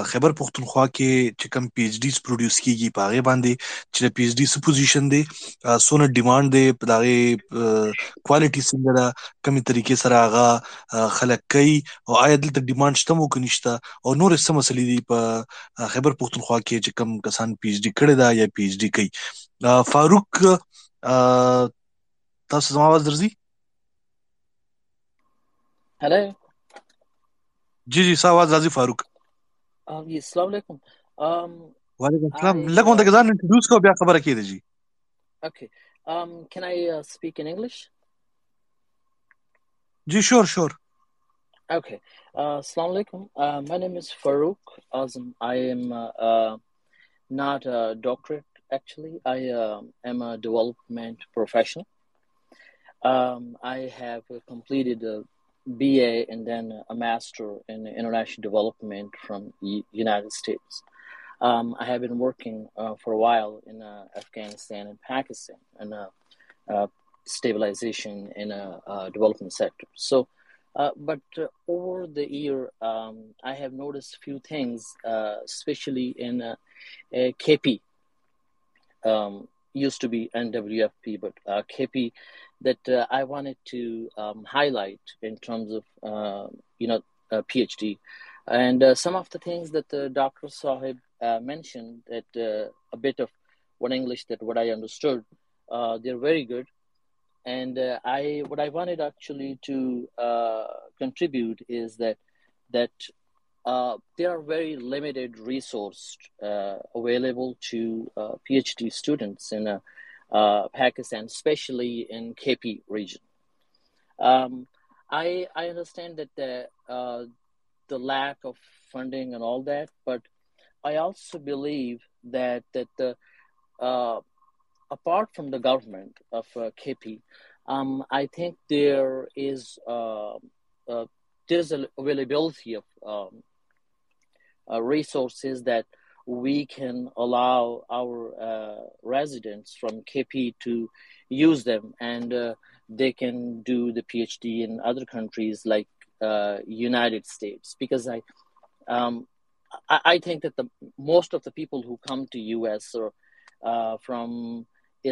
خیبر پختونخوا کې چې کوم پی ایچ ډیز پروډیوس کیږي په هغه باندې چې د پی ایچ ډی څه پوزیشن دی، څونه ډیمانډ دی، په دغه کوالټي څنګه ده، کومې طریقې سره هغه خلک کوي، او آیا دلته ډیمانډ شته مو که نشته، او نور څه مسلې دي په خیبر پختونخوا کې چې کوم کسان پی ایچ ډی کړې ده یا پی ایچ ډی کوي. فاروق، تاسو زما आवाज درځي؟ हेलो جی صاحب आवाज راځي فاروق. السلام علیکم. وعلیکم السلام. لګون د ځان انټروډوس کو بیا خبره کیږي جی. Okay can I speak in English? جی شور شور. اوکے السلام علیکم. My name is Farooq Azam. I am not a doctorate actually. I am a development professional. I have completed a BA and then a master in international development from United States. I have been working for a while in Afghanistan and Pakistan in stabilization in development sector. So, but over the year, I have noticed few things, especially in KP. Used to be NWFP, but KP that I wanted to highlight in terms of PhD, and some of the things that Dr. Sahib mentioned that a bit of what English that what I understood, they're very good, and I wanted actually to contribute is that there are very limited resources available to PhD students in Pakistan, especially in KP region. I understand that the lack of funding and all that, but I also believe that apart from the government of KP, I think there is an availability of resources that we can allow our residents from KP to use them, and they can do the PhD in other countries like United States, because I think that the most of the people who come to US are from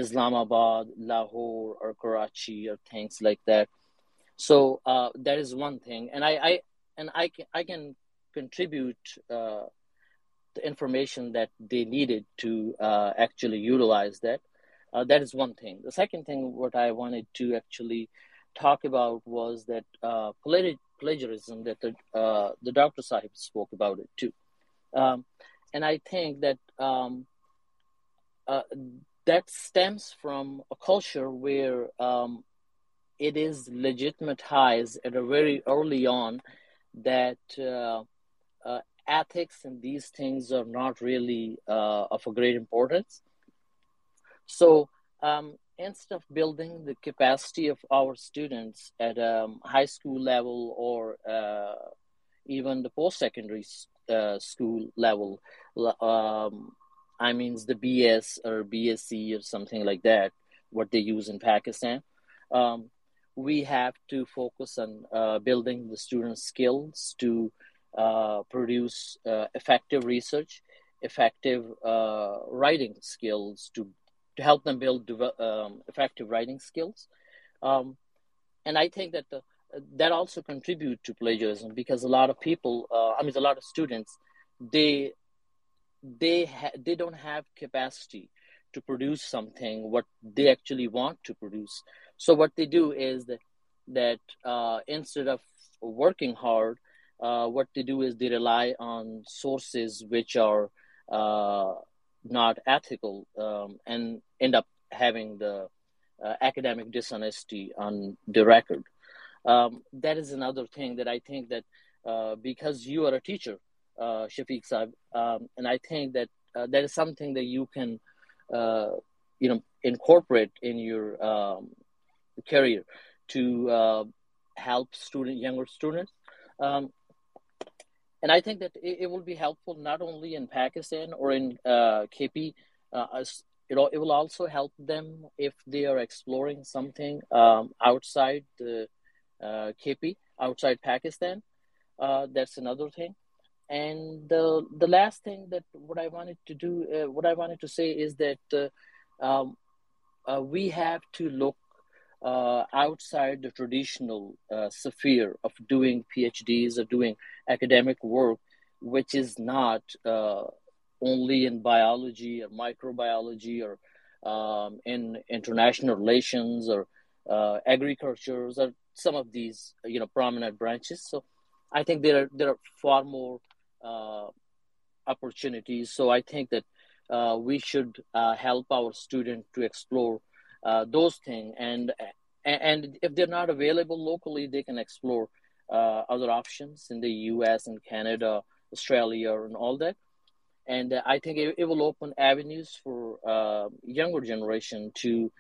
Islamabad, Lahore, or Karachi, or things like that. So that is one thing, and I can contribute the information that they needed to actually utilize that. That is one thing. The second thing what I wanted to actually talk about was that plagiarism that the Dr. Sahib spoke about it too. And I think that that stems from a culture where it is legitimatized at a very early on that ethics and these things are not really of a great importance. So instead of building the capacity of our students at a high school level or even the post-secondary school level, I mean the BS or BSc or something like that, what they use in Pakistan, we have to focus on building the students' skills to produce effective research, effective writing skills, to help them build effective writing skills. And I think that that also contributes to plagiarism, because a lot of people, a lot of students, they don't have capacity to produce something what they actually want to produce. So what they do is that instead of working hard, what they do is they rely on sources which are not ethical, and end up having the academic dishonesty on the record. That is another thing that I think that because you are a teacher, Shafiq Saab, and I think that that is something that you can incorporate in your career to help younger students. And I think that it will be helpful not only in Pakistan or in KP. It will also help them if they are exploring something outside the KP, outside Pakistan. That's another thing. And the last thing that what I wanted to say is that we have to look outside the traditional sphere of doing PhDs or doing academic work, which is not only in biology or microbiology or in international relations or agriculture or some of these prominent branches. So I think there are far more opportunities. So I think that we should help our student to explore those things, and if they're not available locally, they can explore other options in the U.S. and Canada, Australia, and all that. And I think it will open avenues for younger generation to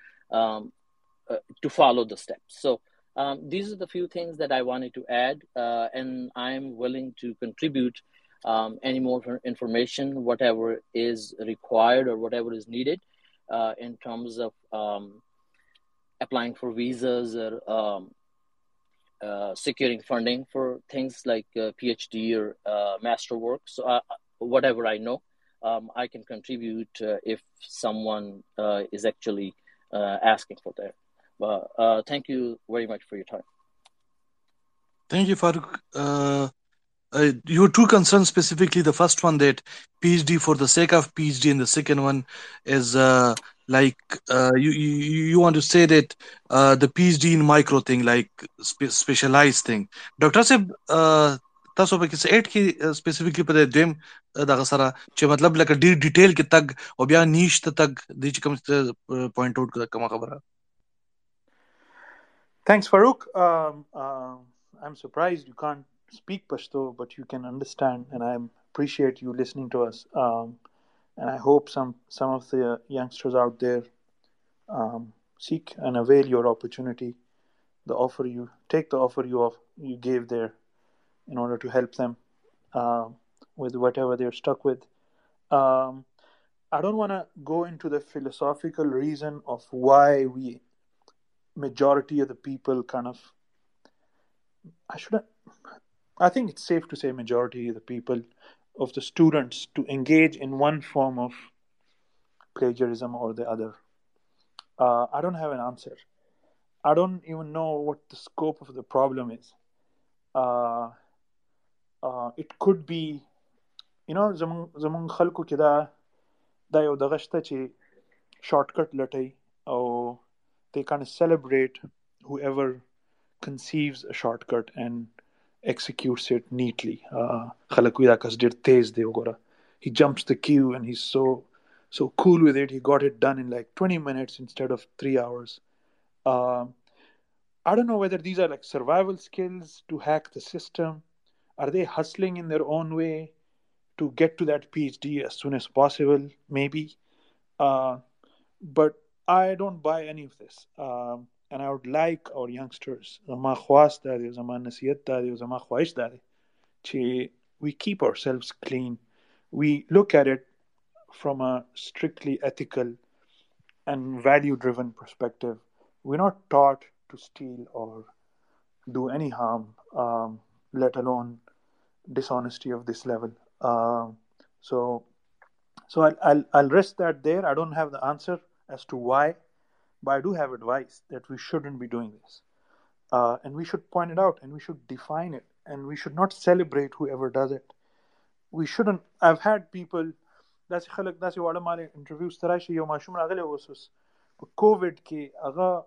follow the steps. So these are the few things that I wanted to add, and I'm willing to contribute any more information, whatever is required or whatever is needed. In terms of applying for visas or securing funding for things like PhD or master work. So whatever I know, I can contribute if someone is actually asking for that. But thank you very much for your time. Thank you, Farooq. Your two concerns, specifically the first one, that PhD for the sake of PhD, and the second one is you want to say that the PhD in micro thing, like specialized thing. Dr. Saab, تاسو به کې څه کې سپیسیفیکلی په them دغه سره چې مطلب لکه ډیر ډیټیل کې تک او بیا نیش ته تک د کوم پوینټ اوټ کوم خبره. Thanks, Farooq. I'm surprised you can't speak Pashto, but you can understand, and I appreciate you listening to us. And I hope some of the youngsters out there seek and avail your opportunity, the offer you gave there, in order to help them with whatever they're stuck with. I don't want to go into the philosophical reason of why majority of the people I think it's safe to say majority of the people, of the students, to engage in one form of plagiarism or the other. I don't have an answer. I don't even know what the scope of the problem is. It could be, زمون خلکو کې دا you دغه شته چې shortcut لټي, او they kind of celebrate whoever conceives a shortcut and executes it neatly. He jumps the queue and he's so cool with it. He got it done in like 20 minutes instead of 3 hours. I don't know whether these are like survival skills to hack the system, Are they hustling in their own way to get to that PhD as soon as possible? Maybe. But I don't buy any of this. And I would like our youngsters, we keep ourselves clean. We look at it from a strictly ethical and value-driven perspective. We're not taught to steal or do any harm, let alone dishonesty of this level. So I'll rest that there. I don't have the answer as to why, but I do have advice that we shouldn't be doing this. And we should point it out, and we should define it, and we should not celebrate whoever does it. We shouldn't. I've had people interviews COVID ke aga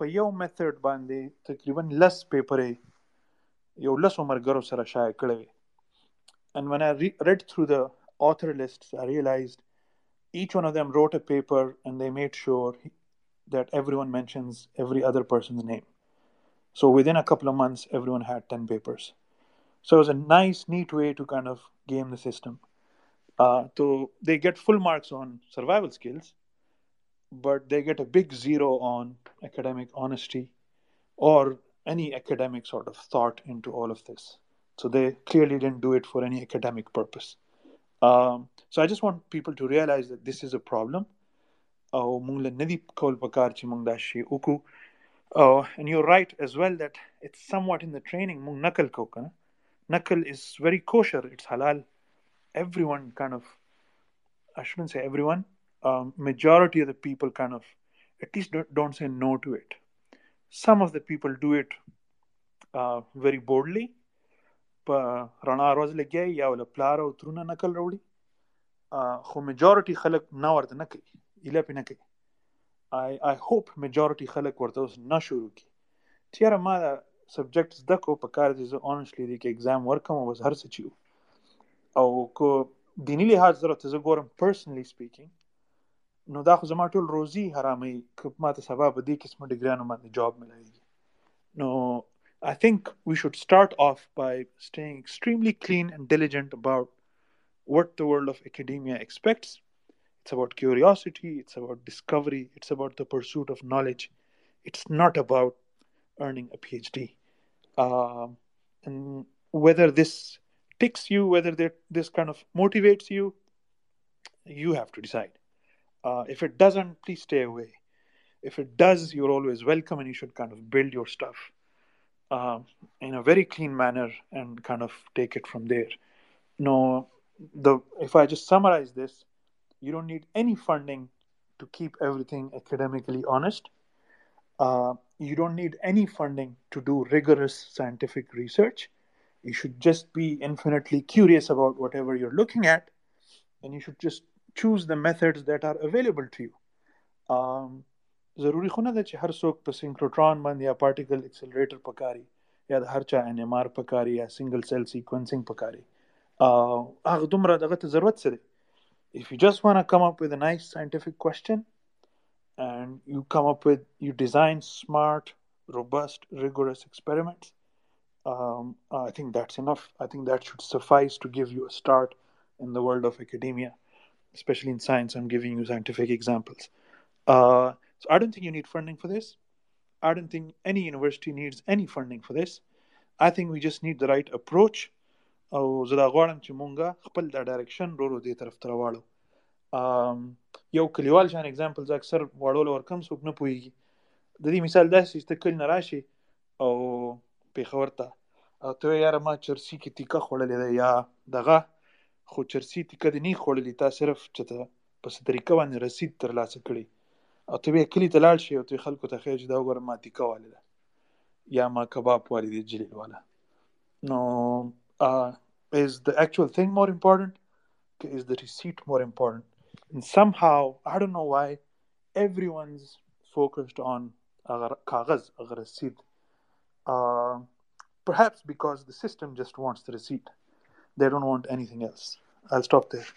پیو method باندې تقریباً 10 پیپرې you 10 عمرګرو سره شایع کړي. And when I read through the author lists, I realized each one of them wrote a paper and they made sure that everyone mentions every other person's name. So within a couple of months, everyone had 10 papers. So it was a nice, neat way to kind of game the system. So they get full marks on survival skills, but they get a big zero on academic honesty or any academic sort of thought into all of this. So they clearly didn't do it for any academic purpose. So I just want people to realize that this is a problem. And you're right as well that it's somewhat in the training. Nakal is very kosher. It's halal. Everyone kind of, I shouldn't say everyone, majority of the people kind of at least don't say no to it. Some of the people do it very boldly. Majority khalak na warta nakli ila pe nakli. I hope majority khalak warta us na shuru ki tiara ma subjects da ko pakar is honestly the exam work ma was har sachiu O ko dini lihaz zarat zagoram personally speaking. نو دا خو زما ټول روزي حرامي که ما ته سبا په دې قسمه ډیګریانو باندې جاب ملایږي. نو I think we should start off by staying extremely clean and diligent about what the world of academia expects. It's about curiosity, it's about discovery, it's about the pursuit of knowledge. It's not about earning a PhD. And whether this ticks you, whether this kind of motivates you, you have to decide. If it doesn't, please stay away. If it does, you're always welcome, and you should kind of build your stuff in a very clean manner and kind of take it from there. No, if I just summarize this, you don't need any funding to keep everything academically honest. You don't need any funding to do rigorous scientific research. You should just be infinitely curious about whatever you're looking at, and you should just choose the methods that are available to you. ضروری خو نه ده چې هر څوک په سینکروټران باندې یا پارټیکل اکسلریټر پکاري یا د هر چا ان ام ار پکاري یا سنگل سیل سیکوینسینګ پکاري. هغه دومره دغه ته ضرورت سره. If you just want to come up with a nice scientific question and you design smart, robust, rigorous experiments, I think that's enough. I think that should suffice to give you a start in the world of academia. Especially in science, I'm giving you scientific examples. So I don't think you need funding for this. I don't think any university needs any funding for this. I think we just need the right approach. خو چرسي تیکه دې نه خوړلې، تا صرف چې ته په څه طریقه باندې رسید ترلاسه کړي او ته بیا کلي ته لاړ شي او ته خلکو ته ښیې چې دا وګوره ما تیکه والې ده یا ما کباب والې دی جلیل والا. نو is the actual thing more important? Is the receipt more important? And somehow, I don't know why, everyone's focused on کاغذ اگر رسید. Perhaps because the system just wants the receipt. They don't want anything else. I'll stop there.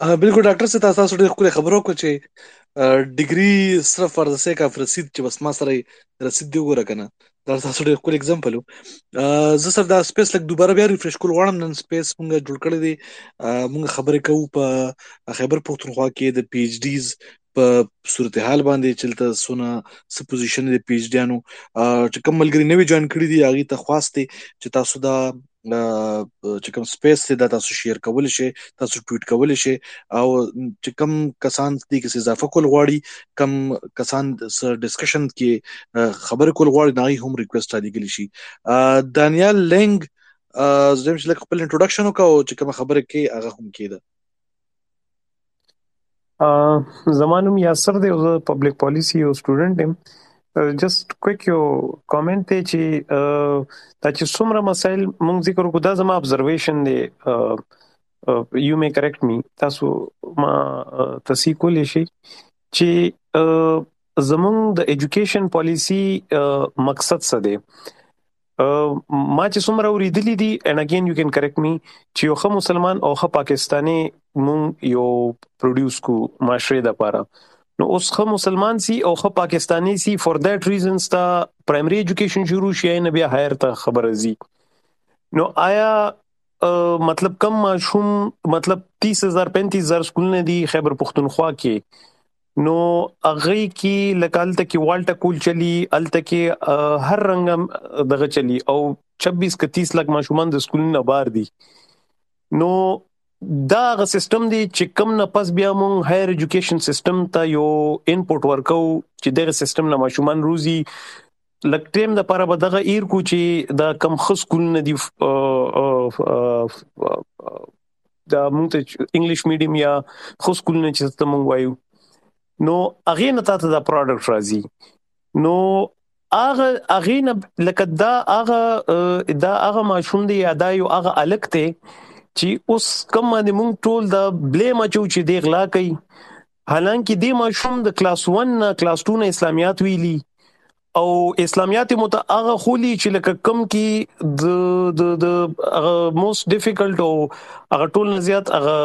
بالکल doctor से تاسو ډېر ښکلې خبرو کو چې ډیګري صرف ورسې کا رسید چې بس ما سره رسید دی وګوره کنه دا تاسو ډېر ښکلې एग्जांपल زه سره دا سپیس لک دوباره بیا ریفرش کول غواړم. نن سپیس مونږ جوړ کړی دی، مونږ خبرې کوو په خیبر پختونخوا کې د پی ایچ ډیز په صورتحال باندې چلته سونه سپوزیشن د پی ایچ ډیانو چې کوم ملګری نوی جوائن کړی دی هغه ته خواسته چې تاسو دا چې کوم سپیس دی دا تاسو شیر کول شي، تاسو ټویټ کول شي، او چې کوم کسان دې کې اضافه کول غواړي، کوم کسان سره ډسکشن کې خبر کول غواړي نه هم ریکوست را لګلی شي. دانیال لنګ زم چې لکه خپل انټروډکشن وکاو چې کوم خبره کې هغه هم کېده. زمانم یاسر دی، او پبلک پالیسی او سټوډنټ دی. جسٹ کوئک یو کامنٹ دی چې دا چې څومره مسایل مونږ ذکر وکړو دا زما ابزرویشن دی، یو مې کریکټ می، تاسو ما تصحیح کولی شئ چې زمونږ د ایجوکیشن پالیسی مقصد څه دی. ما چې څومره اوریدلی دي and again you can correct me چې یو ښه مسلمان او ښه پاکستانی مونږ یو پروډیوس کو معاشرې دپاره، نو اوس خو مسلمان سی او خو پاکستانی سی، فور دیٹ ریزن ستا پرائمری ایجوکیشن شروع شي نه بیا هایر ته خبر ازي. نو آیا مطلب کم ماشوم مطلب 30000 35000 سکولونه دی خیبر پختونخوا کې، نو اغه کی لکال تک والټا کول چلی ال تک هر رنګ دغه چلی او 26 ک 30 لک ماشومان د سکولونه بار دي. نو دا غ سسټم دی چې کم نه پس بیا مونږ هایر ایجوکیشن سسټم ته یو انپوټ ورکو چې دغه سسټم نه ماشومان روزي لک ټیم د پاره به دغه ایر کو چې دا کم خص کول نه دی دا مونږ ته انګلیش میډیم یا خص کول نه چې ته مونږ وایو، نو هغه نه ته دا پروډکټ راځي. نو هغه نه لکه دا هغه ماشوم دی یا دا یو هغه الک ته چې اوس کم باندې مونږ ټول د بلیم اچو چې دی غلا کوي، حالانکه دې ماشوم د کلاس 1 نه کلاس 2 نه اسلامیات ویلی او اسلامیات متاغه خولي چې لکه کم کې د موست ډیفیکلټ او هغه ټول نه زیات هغه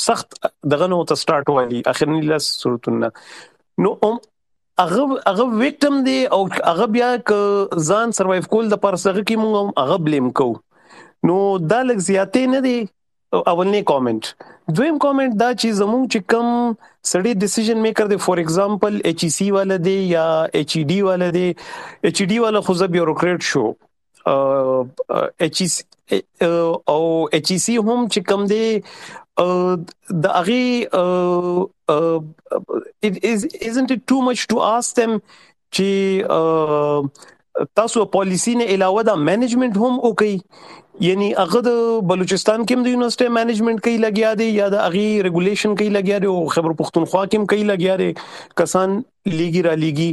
سخت دغه نو ته سٹارټ وایي اخرنی لاس صورتونه. نو هغه ویکټم دی او هغه بیا ځان سروایو کول د پرسغه کې مونږ هغه بلیم کوو. نو دا لږ زیاتې نه دی اولنی کامنٹ. دویم کامنٹ دا چې زموږ چې کم سړی ډیسیژن میکر دی، for example H E C والا دی یا ایچ ای ڈی والا دی، ایچ ای ڈی والا خو زه بیوروکریټ شو، ایچ ای سی هم چې کم دی د هغې isn't it too much to ask them چې تاسو پالیسی نه علاوه دا مینجمنٹ هم وکي، یعنی هغه د بلوچستان کې هم د یونیورسيټي مینجمنٹ کوي لګیا دی یا د هغه ریګولیشن کوي لګیا دی او خبر پختونخوا کې هم کوي لګیا دی، کسان لیګي را لیګي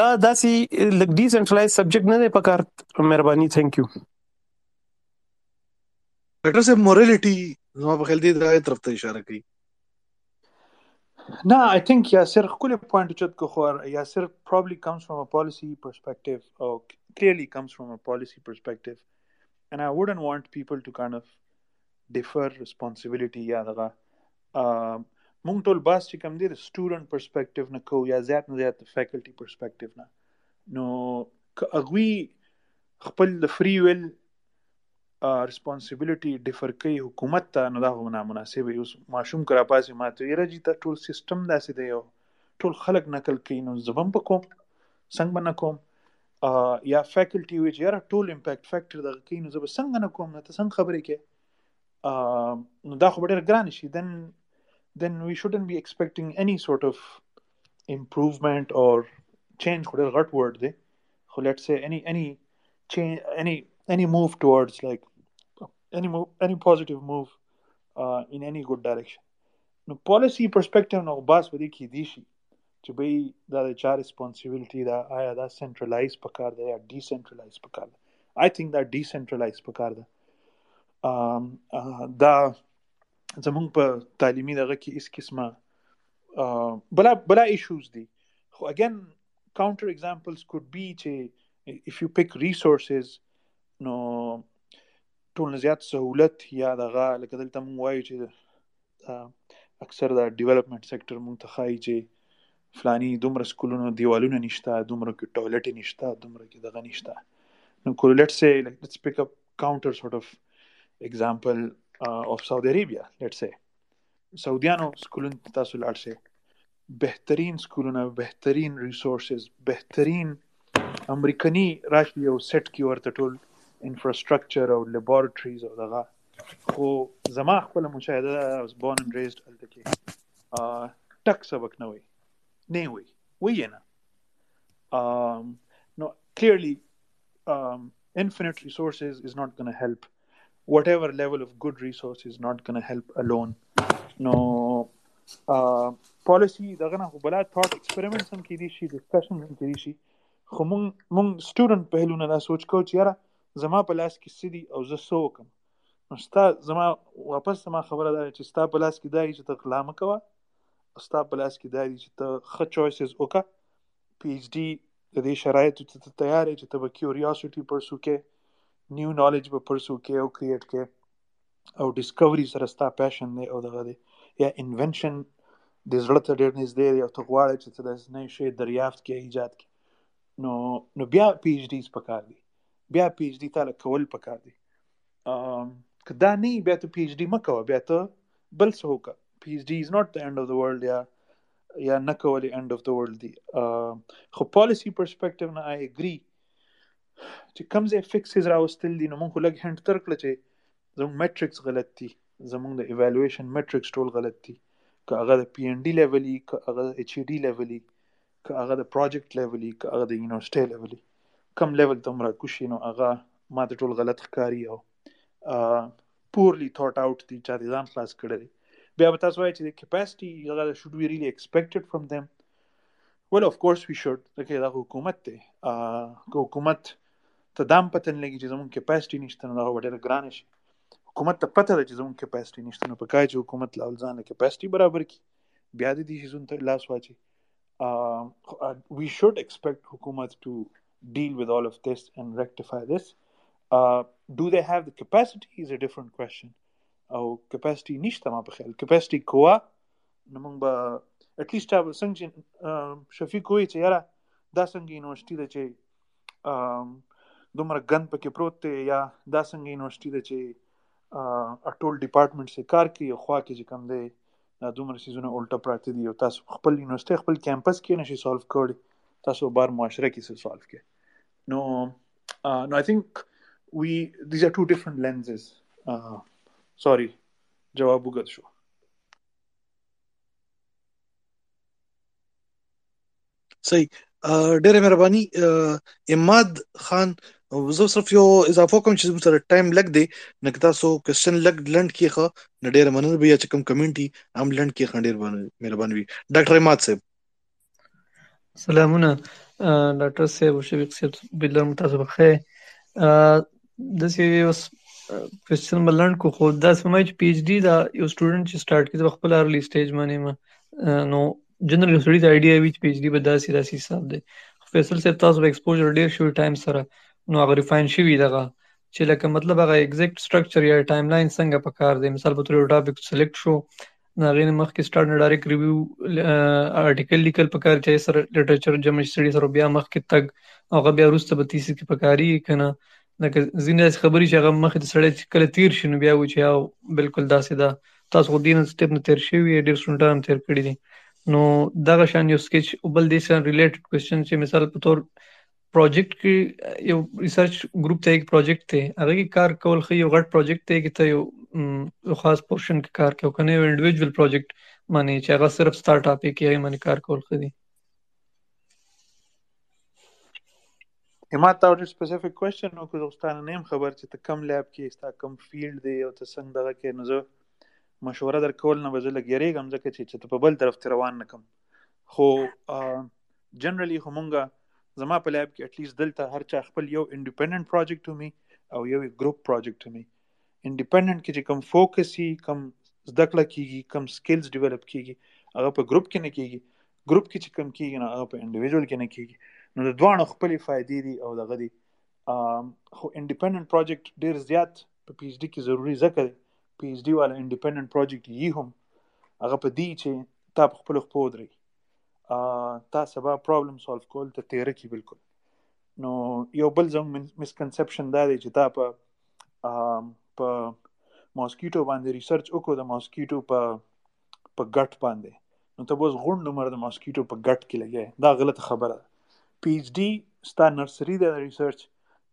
دا داسې لګ ډیسنټرلایز سبجیکټ نه دی پکار. مهرباني، ثانک یو ډاکټر صاحب. مورالټي زما په خیال دی دا طرف ته اشاره کوي No, I think Yasir khule point chut ko khor Yasir probably comes from a policy perspective or clearly comes from a policy perspective, and I wouldn't want people to kind of defer responsibility ya daga mung tol bas chikam dir student perspective na ko ya zat na zat faculty perspective na no agwi khpal the free will ریسپانسبلټي ډیفر کوي حکومت ته، نو دا هم نامناسب you ماشوم کرا پاسې ماته یې راځي ته ټول system داسې دی او ټول خلک نقل کوي، نو زبم په کوم څنګه بنا کوم یا فیکلټي ویچ یاره ټول امپیکټ فیکټر دغه کوي نو زه به څنګه نه کوم، ته څنګه خبرې کې نو دا خو به ډېر ګران شي. then we shouldn't be expecting any sort of improvement or change. خو ډېر غټ ورډ دی، خو let's say any change any move towards like any positive move in any good direction. No policy perspective no bas wadi ki dishi che bhai da cha responsibility da aya da centralized pakar da ya decentralized pakar da. I think that decentralized pakar da da zamung pa talimi da ki is kisma bala issues di. Again, counter examples could be che if you pick resources, no ټول نه زیات سہولت یا دغه لکه دلته مونږ وایو چې اکثر د ډیولپمنټ سیکټر مونږ ته ښایي چې فلانی دومره سکولونو دیوالونه نشته، دومره کې ټوالټ نشته، دومره کې دغه نشته. نو let's say let's pick up counter sort of example of Saudi Arabia. let's say سعودیانو سکولونو تاسو لاړ شئ، بهترین سکولونه، بهترین ریسورسز، بهترین امریکني راشي او سیټ کې ورته ټول انفراستراکچر او لیبارټریز او دغه. خو زما خپله مشاهده ده، بورن اند ریزډ هلته کې ټک سبق نه وي، نه یې وایي، وایي یې نه. نو clearly infinite resources is not gonna help, whatever level of ګډ resource is not gonna help alone. نو پالیسي دغه نه، خو بلا تھاټ ایکسپریمنټس هم کېدای شي، ډسکشنز هم کېدای شي. خو مونږ سټوډنټ پهلو نه دا سوچ کوو چې یاره زما په لاس کې څه دي او زه څه وکړم. نو ستا زما واپس زما خبره دا ده چې ستا په لاس کې دا دي چې ته غلا مه کوه، ستا په لاس کې دا دي چې ته ښه چویسز وکړه، پی ایچ ډي د دې شرایطو ته ته تیار یې چې ته به کیوریاسټي پرسو کې، نیو نالج به پرسو کې او کریټ کې، او ډسکوري سره ستا پیشن دی او دغه دی، یا انونشن د زړه ته ډېر نږدې دی او ته غواړې چې ته داسې نوی شی دریافت کې، ایجاد کې. نو بیا پی ایچ ډیز پکار دي، بیا پی ایچ ډي تاله کول پکار دي. که دا نه وي بیا ته پی ایچ ډي مه کوه، بیا ته بل څه وکړه. P H D is not the end of the world, یا نه کول یې اینډ آف د ورلډ دي. خو پالیسي پرسپیکټیو نه آی اګري چې کوم ځای فکسز راوستل دي. نو مونږ خو لږ هینټ تر کړه چې زموږ میټرکس غلط دي، زموږ د ایویلویشن میټرکس ټول غلط دي، که هغه د پی این ډي لیول وي، که هغه د ایچ ای ډي لیول وي، که هغه د پروجیکټ لیول وي، که هغه د یونیورسټۍ لیول وي، کم لیول ته مرا کوشي. نو هغه ما ته ټول غلط ښکاري او پورلی تھاټ آؤٹ دي، چا دې ځان خلاص کړی دی. بیا به تاسو وایئ چې د کیپیسټي هغه شوډ وي really expected from them. Well of course وي شوډ، لکه دا حکومت دی، که حکومت ته دام پتن لګي چې زموږ کیپیسټي نشته، نو هغه به ډېره ګرانه شي. حکومت ته پته ده چې زموږ کیپیسټي نشته، نو پکار چې حکومت لاول ځان له کیپیسټي برابر کړي، بیا دې شیزونو ته لاس واچي. وي شوډ ایکسپیکټ حکومت to deal with all of this and rectify this. Do they have the capacity is a different question. Or capacity nishta ma bkhayal, capacity koa namung ba at least have sanjin shafiq hoye che yara dasang university de che dumra gan pake prote ya dasang university de che atol department se kar ki khwa ki kam de dumra sizuna ulta prate di tas khpal university khpal campus ki nashi solve kar تاسو بار معاشرہ کی سلسلہ کے. نو نو I think we these are two different lenses. Sorry جواب غلط شو. صحیح، ډېره مهرباني اماد خان. زه صرف یو اضافه کوم چې سره ټایم لګ دی، نو که تاسو کوشچن لګ لند کې ښه ډېر مننه بیا چې کوم کمیونټي هم لند کې ډېر مهرباني وي. ډاکټر اماد صاحب سلامونه. ډاکټر صاحب شفیق صاحب بلر متاسف خې داسې یو کوشچن ملند کو خو دا سمای چې پی ایچ ډی دا یو سټوډنټ چې سٹارټ کیږي په خپل ارلی سټیج باندې نو جنرال سټډیز آیډیا وی پی ایچ ډی بدا سي راسي صاحب دی فیصل صاحب تاسو به ایکسپوزر ډیر شو ټایم سره نو هغه ریفاین شي وی دغه چې لکه مطلب هغه ایگزیکټ سټرکچر یا ټایم لاین څنګه پکار دی. مثال په تور ټاپک سلیکټ شو ناغین مخکې سٹارټ نه ډایرکټ ریویو آرټیکل لیکل پکار چې سر لټریچر جمع سټډي سره بیا مخکې تک او بیا روسته به تیسې کې پکاري کنه لکه زینه خبري چې هغه مخکې سړی کله تیر شنو بیا و چې او بالکل داسې دا تاسو دین سټپ نه تیر شوی ډیر سټډ هم تیر کړی دي. نو دا غشان یو سکیچ او بل دې سره ریلیټډ کوېسچن چې مثال په تور پروجیکټ کې یو ریسرچ ګروپ ته یو پروجیکټ ته هغه کې کار کول خو یو غټ پروجیکټ ته کې ته یو خاص پورشن کې کار کوي کنه یو انډیویډوال پروجیکټ معنی چې هغه صرف سٹارټ اپ کې یې معنی کار کول خو دي. همات اور سپیسیفک کوېسچن نو کوم ستانه نیم خبر چې ته کم لیب کې ستا کم فیلډ دی او ته څنګه دغه کې نو مشوره درکول نه وځل غیرې غمزه کې چې ته په بل طرف روان نه کم. خو جنرالي همونګه زما په لیب کې ایټ لیست دلته هر چا خپل یو انډیپندنت پروجیکټ ومي او یو ګروپ پروجیکټ ومي. انډیپندنت کې چې کوم فوکس یې کوم زده کړه کیږي، کوم سکلز ډیولپ کیږي، هغه په ګروپ کې نه کیږي، ګروپ کې چې کوم کیږي نه هغه په انډیویډوال کې نه کیږي. نو د دوه خپلې فائدې دي او دغه دي. خو انډیپندنت پروجیکټ ډېر زیات په پی ایچ ډي کې ضروری ځکه دی پی ایچ ډي والا انډیپندنت پروجیکټ یې هم هغه په دې چې تا په خپل خپو درې تا سبا پرابلم سولف کول ته تیره کې بالکل. نو یو بل زموږ مسکنسپشن دا دی چې تا په ماسکیټو باندې ریسرچ وکړو د ماسکیټو په ګټ باندې، نو ته اوس غونډ نمبر د ماسکیټو په ګټ کې لګیا، دا غلطه خبره ده. پی ایچ ډي ستا نرسري ده د ریسرچ،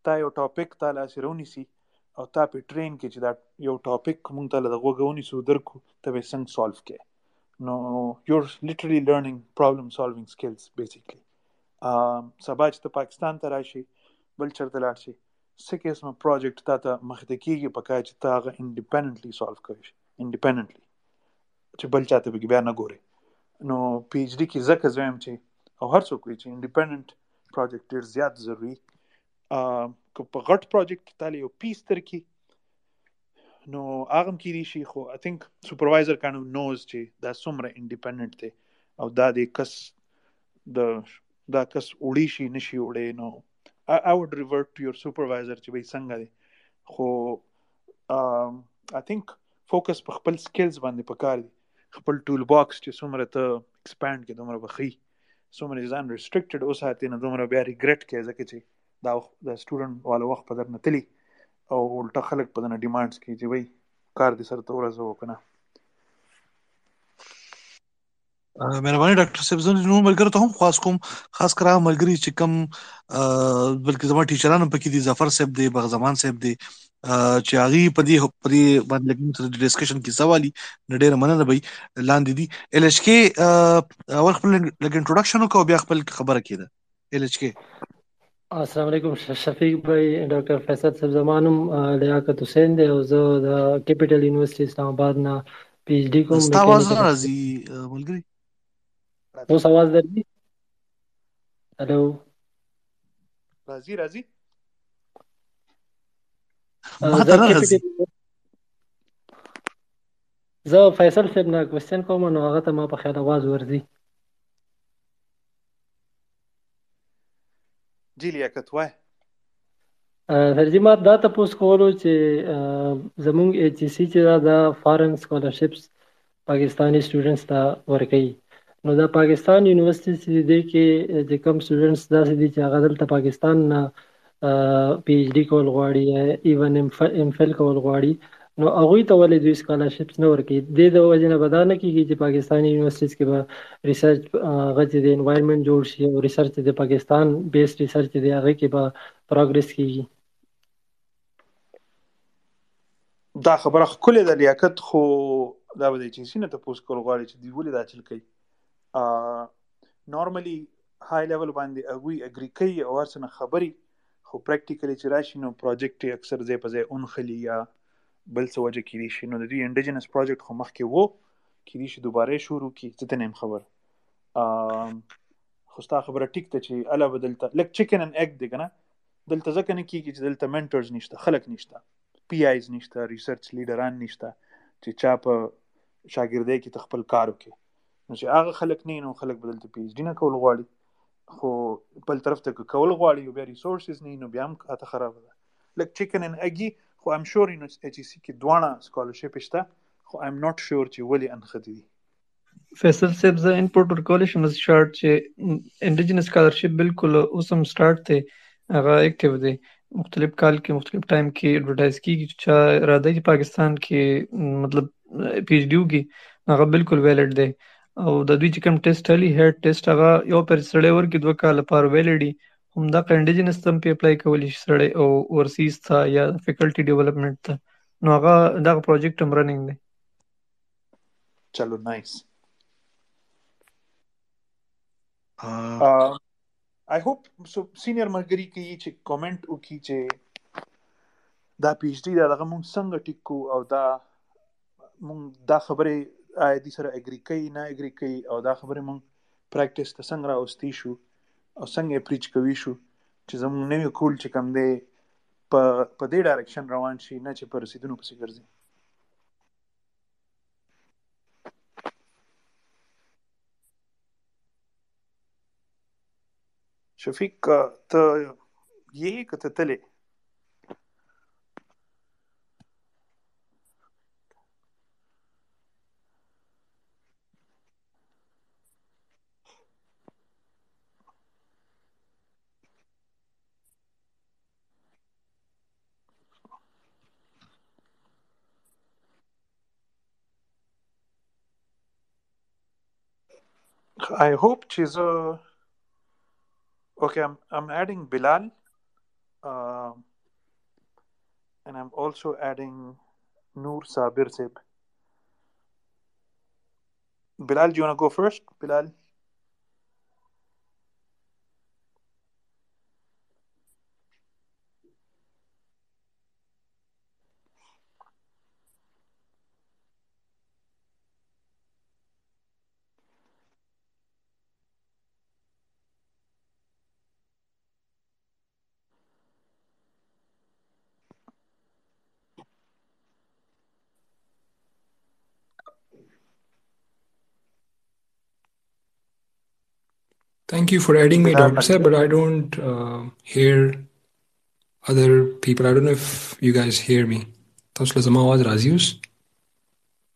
تا یو ټاپک تا لاسې رونیسي او تا په ټرین کې چې دا یو ټاپک مونږ ته له دغو ونیسو درکو ته به څنګه سولف کې. No, you're literally learning problem solving skills basically. Sabaj to Pakistan tarashi bulchar talarshi sikisma project tata makhtakigi pakaj taga independently solve karish independently che bulchate be bya na gore. No PhD ki zak azam che aur har so koi independent project dir zyad zaruri ko pagat project tali o piece tarki نو اغم کې دي شي. خو آی think supervisor کانو نوز چې دا څومره independent دی او دا د کس دا کس وړي شي نشي وړي. نو آی وډ ریورټ ټو یور سپروایزر چې به څنګه دی. خو آی تھنک فوکس په خپل سکلز باندې پکار دی، خپل ټول باکس چې څومره ته ایکسپاند کې دومره بخي، څومره ځان ریسټرکټډ اوساتې نه دومره بیا ریګریټ کې ځکه چې دا سټوډنټ والا وخت په درنه تلی او الٹا خلق پدنا ڈیمانڈز کی جی بھائی کار دے سر تو رز ہو کنا. مہربانی ڈاکٹر صاحب زنه نو ملګر ته هم خاص کرا ملګری چې کم بلکې زما ټیچرانو پکې دي، ظفر صاحب دی، بغزمان صاحب دی، چې هغه په دې باندې لګیږي ډسکشن کې سوالي نډېر مننه بھائی لاندې دي. ال ایچ کے اول خپل لګ انټروډکشن کو بیا خپل خبره کیده. ال ایچ کے السلام علیکم شفیق بھائی، ڈاکٹر فیصل صاحب زمانم لیاقت حسین دے او زو دا کیپیٹل یونیورسٹی اسلام آباد نا پی ایچ ڈی کوم استاواز راضی ملګری نو سواز درځي. ہیلو راضی ما درا راضی زو فیصل صاحب نا کوشن کوم نو هغه ته ما په خیال आवाज ورځي. جی لیاقت وای فرجی ما دا تاسو کولو چې زمونږ ایچ سی سی چې دا فارن سکالرشپس پاکستانی سټوډنټس ته ورکړي. نو دا پاکستان یونیورسيټي چې دی کې د کم سټوډنټس دا سدي چې هغه دلته پاکستان پی ایچ ڈی کول غواړي، ایون ایم فل کول غواړي، نو هغه ته ولې دوی سکالرشپس نه ورکړي؟ د دې وجه نه بدانه کیږي چې پاکستانی یونیورسيټي کې به ریسرچ غوښتي د انوایرنمنت جوړ شي او ریسرچ د پاکستان بیس ریسرچ دی هغه کې به پروګرس کیږي. دا خبره کله د لیاقت خو دا به چې سینه ته پوس کول غواړي چې دی ولې دا چل کوي. نورمالي های لیول باندې اګوي اګری کوي او ورسنه خبري، خو پریکټیکلی چې راشي نو پروجیکټ اکثر ځای په ځای اون خلی یا بل څه وجه کې دي شي. نو د دې انډیجنس پروجیکټ خو مخکې وو کې دي شي دوباره شروع کی ته نیم خبر. خو ستا خبره ټیک ته چې الا بدلته لک چیکن ان اګ دی کنه دلته ځکه نه کیږي چې دلته منټرز نشته، خلک نشته، پی آیز نشته، ریسرچ لیډران نشته چې چا په شاګردۍ کې تخپل کار وکړي. نو چې هغه خلک نه نو خلک بدلته پی ایچ ډي نه کول غواړي، خو بل طرف ته کول غواړي او بیا ریسورسز نه نو بیا هم کاته خراب ده، لک چیکن ان اګي. خو am sure you H C کې دوه سکالرشپ شته، خو ایم ناټ شور چې ولې انخدي دي. فیصل صاحب ز انپوټ ور کولې شمس شارټ چې انډیجنس سکالرشپ بالکل اوسم سٹارټ ته هغه اکټیو دی، مختلف کال کے مختلف ٹائم کی ایڈورٹائز کی چاہے ارادہ کی پاکستان کے مطلب پی ایچ ڈی کی هغه بالکل ویلډ دی او د دوی چې کوم ټیسټ علی هډ ټیسټ هغه یو پر سړی ور کې دوه کال پر ویلډ دی، هم دا کنډیجنس تم پی اپلای کولی شي سړی او اورسیز تھا یا فیکلٹی ڈیولپمنٹ تھا، نو هغه دا پروجیکټ هم رننګ دی. چلو nice, I hope so. Senior Margery ki ye che comment u ki che da PhD da daga mung sanga tikku au da mung da khabare ay di sara agree kai na agree kai au da khabare mung practice ta sangra osti shu au sange preach kawi shu che zam ne cool che kam de pa de direction rawan shi na che par sidunu pasi garzi. Shafiq تو یہ کہتے تلے I hope Chizo. Okay, I'm adding Bilal, and I'm also adding Noor Sabir Sib. Bilal, do you want to go first? Bilal. Thank you for adding me, Dr. Sir, but I don't hear other people. I don't know if you guys hear me. Tausla Zama Awaz Razius.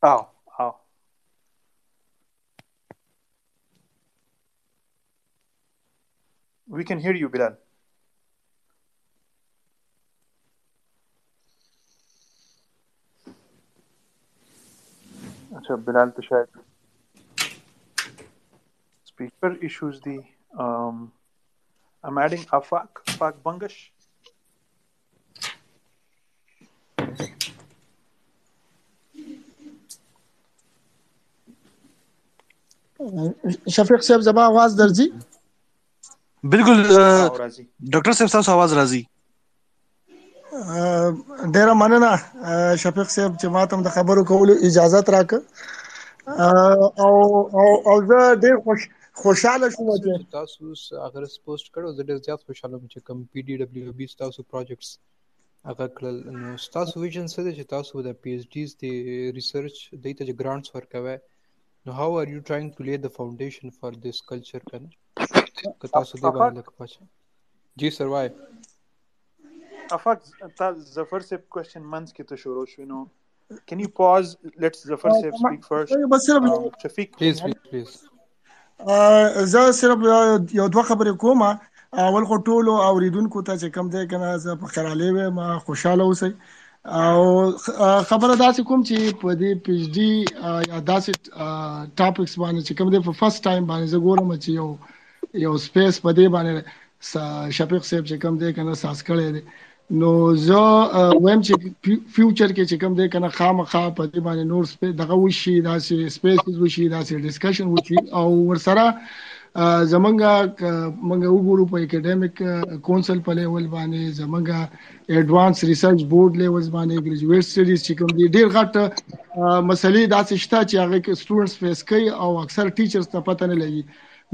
Oh. We can hear you, Bilal. Achha, Bilal to shayad speaker issues the I'm adding Afaq Bangash. شفیق صاحب زبا آواز درزی بالکل doctor صاحب صاحب آواز راضی ډیر مننه شفیق صاحب چې ماته د خبرو کولو اجازه راکړه او ډیر خوشاله شو چې تاسو اگر پوسټ کړو زه ډېر زیات خوشاله یم چې کوم پی ډی دبليو بي تاسو پروجیکټس اگر کړل نو تاسو ویژن څه دی چې تاسو د پی ایچ ډیز د ریسرچ دایته ګرانټس ورکوي نو how are you trying to lay the foundation for this culture کنه که تاسو دې باندې کوښښ جی سر وای افاق ظفر صاحب کوېشن منس کې ته شروع شوینو can you pause let's Zafar Sahib speak first Shafiq please زه صرف یو دوه خبرې کوم. اول خو ټولو اوریدونکو ته چې کم دی کنه زه په خیرالې وې ما خوشاله اوسئ او خبره داسې کوم چې په دې پی ایچ ډي یا داسې ټاپکس باندې چې کم دی په فرست ټایم باندې زه ګورم چې یو سپیس په دې باندې شفیق صاحب چې کم دی کنه ساس کړی دی نو زه وایم چې فیوچر کې چې کم دی کنه خامخا په دې باندې نور دغه وشي داسې سپیسز وشي داسې ډسکشن وشي او ورسره زمونږ وګورو په اکیډمیک کونسل په لیول باندې زمونږ ایڈوانس ریسرچ بورډ لیول باندې ګریجویټ سټډیز چې کوم دي ډېر غټ مسلې داسې شته چې هغه کې سټوډنټس فیس کوي او اکثر ټیچرز ته پته نه لګي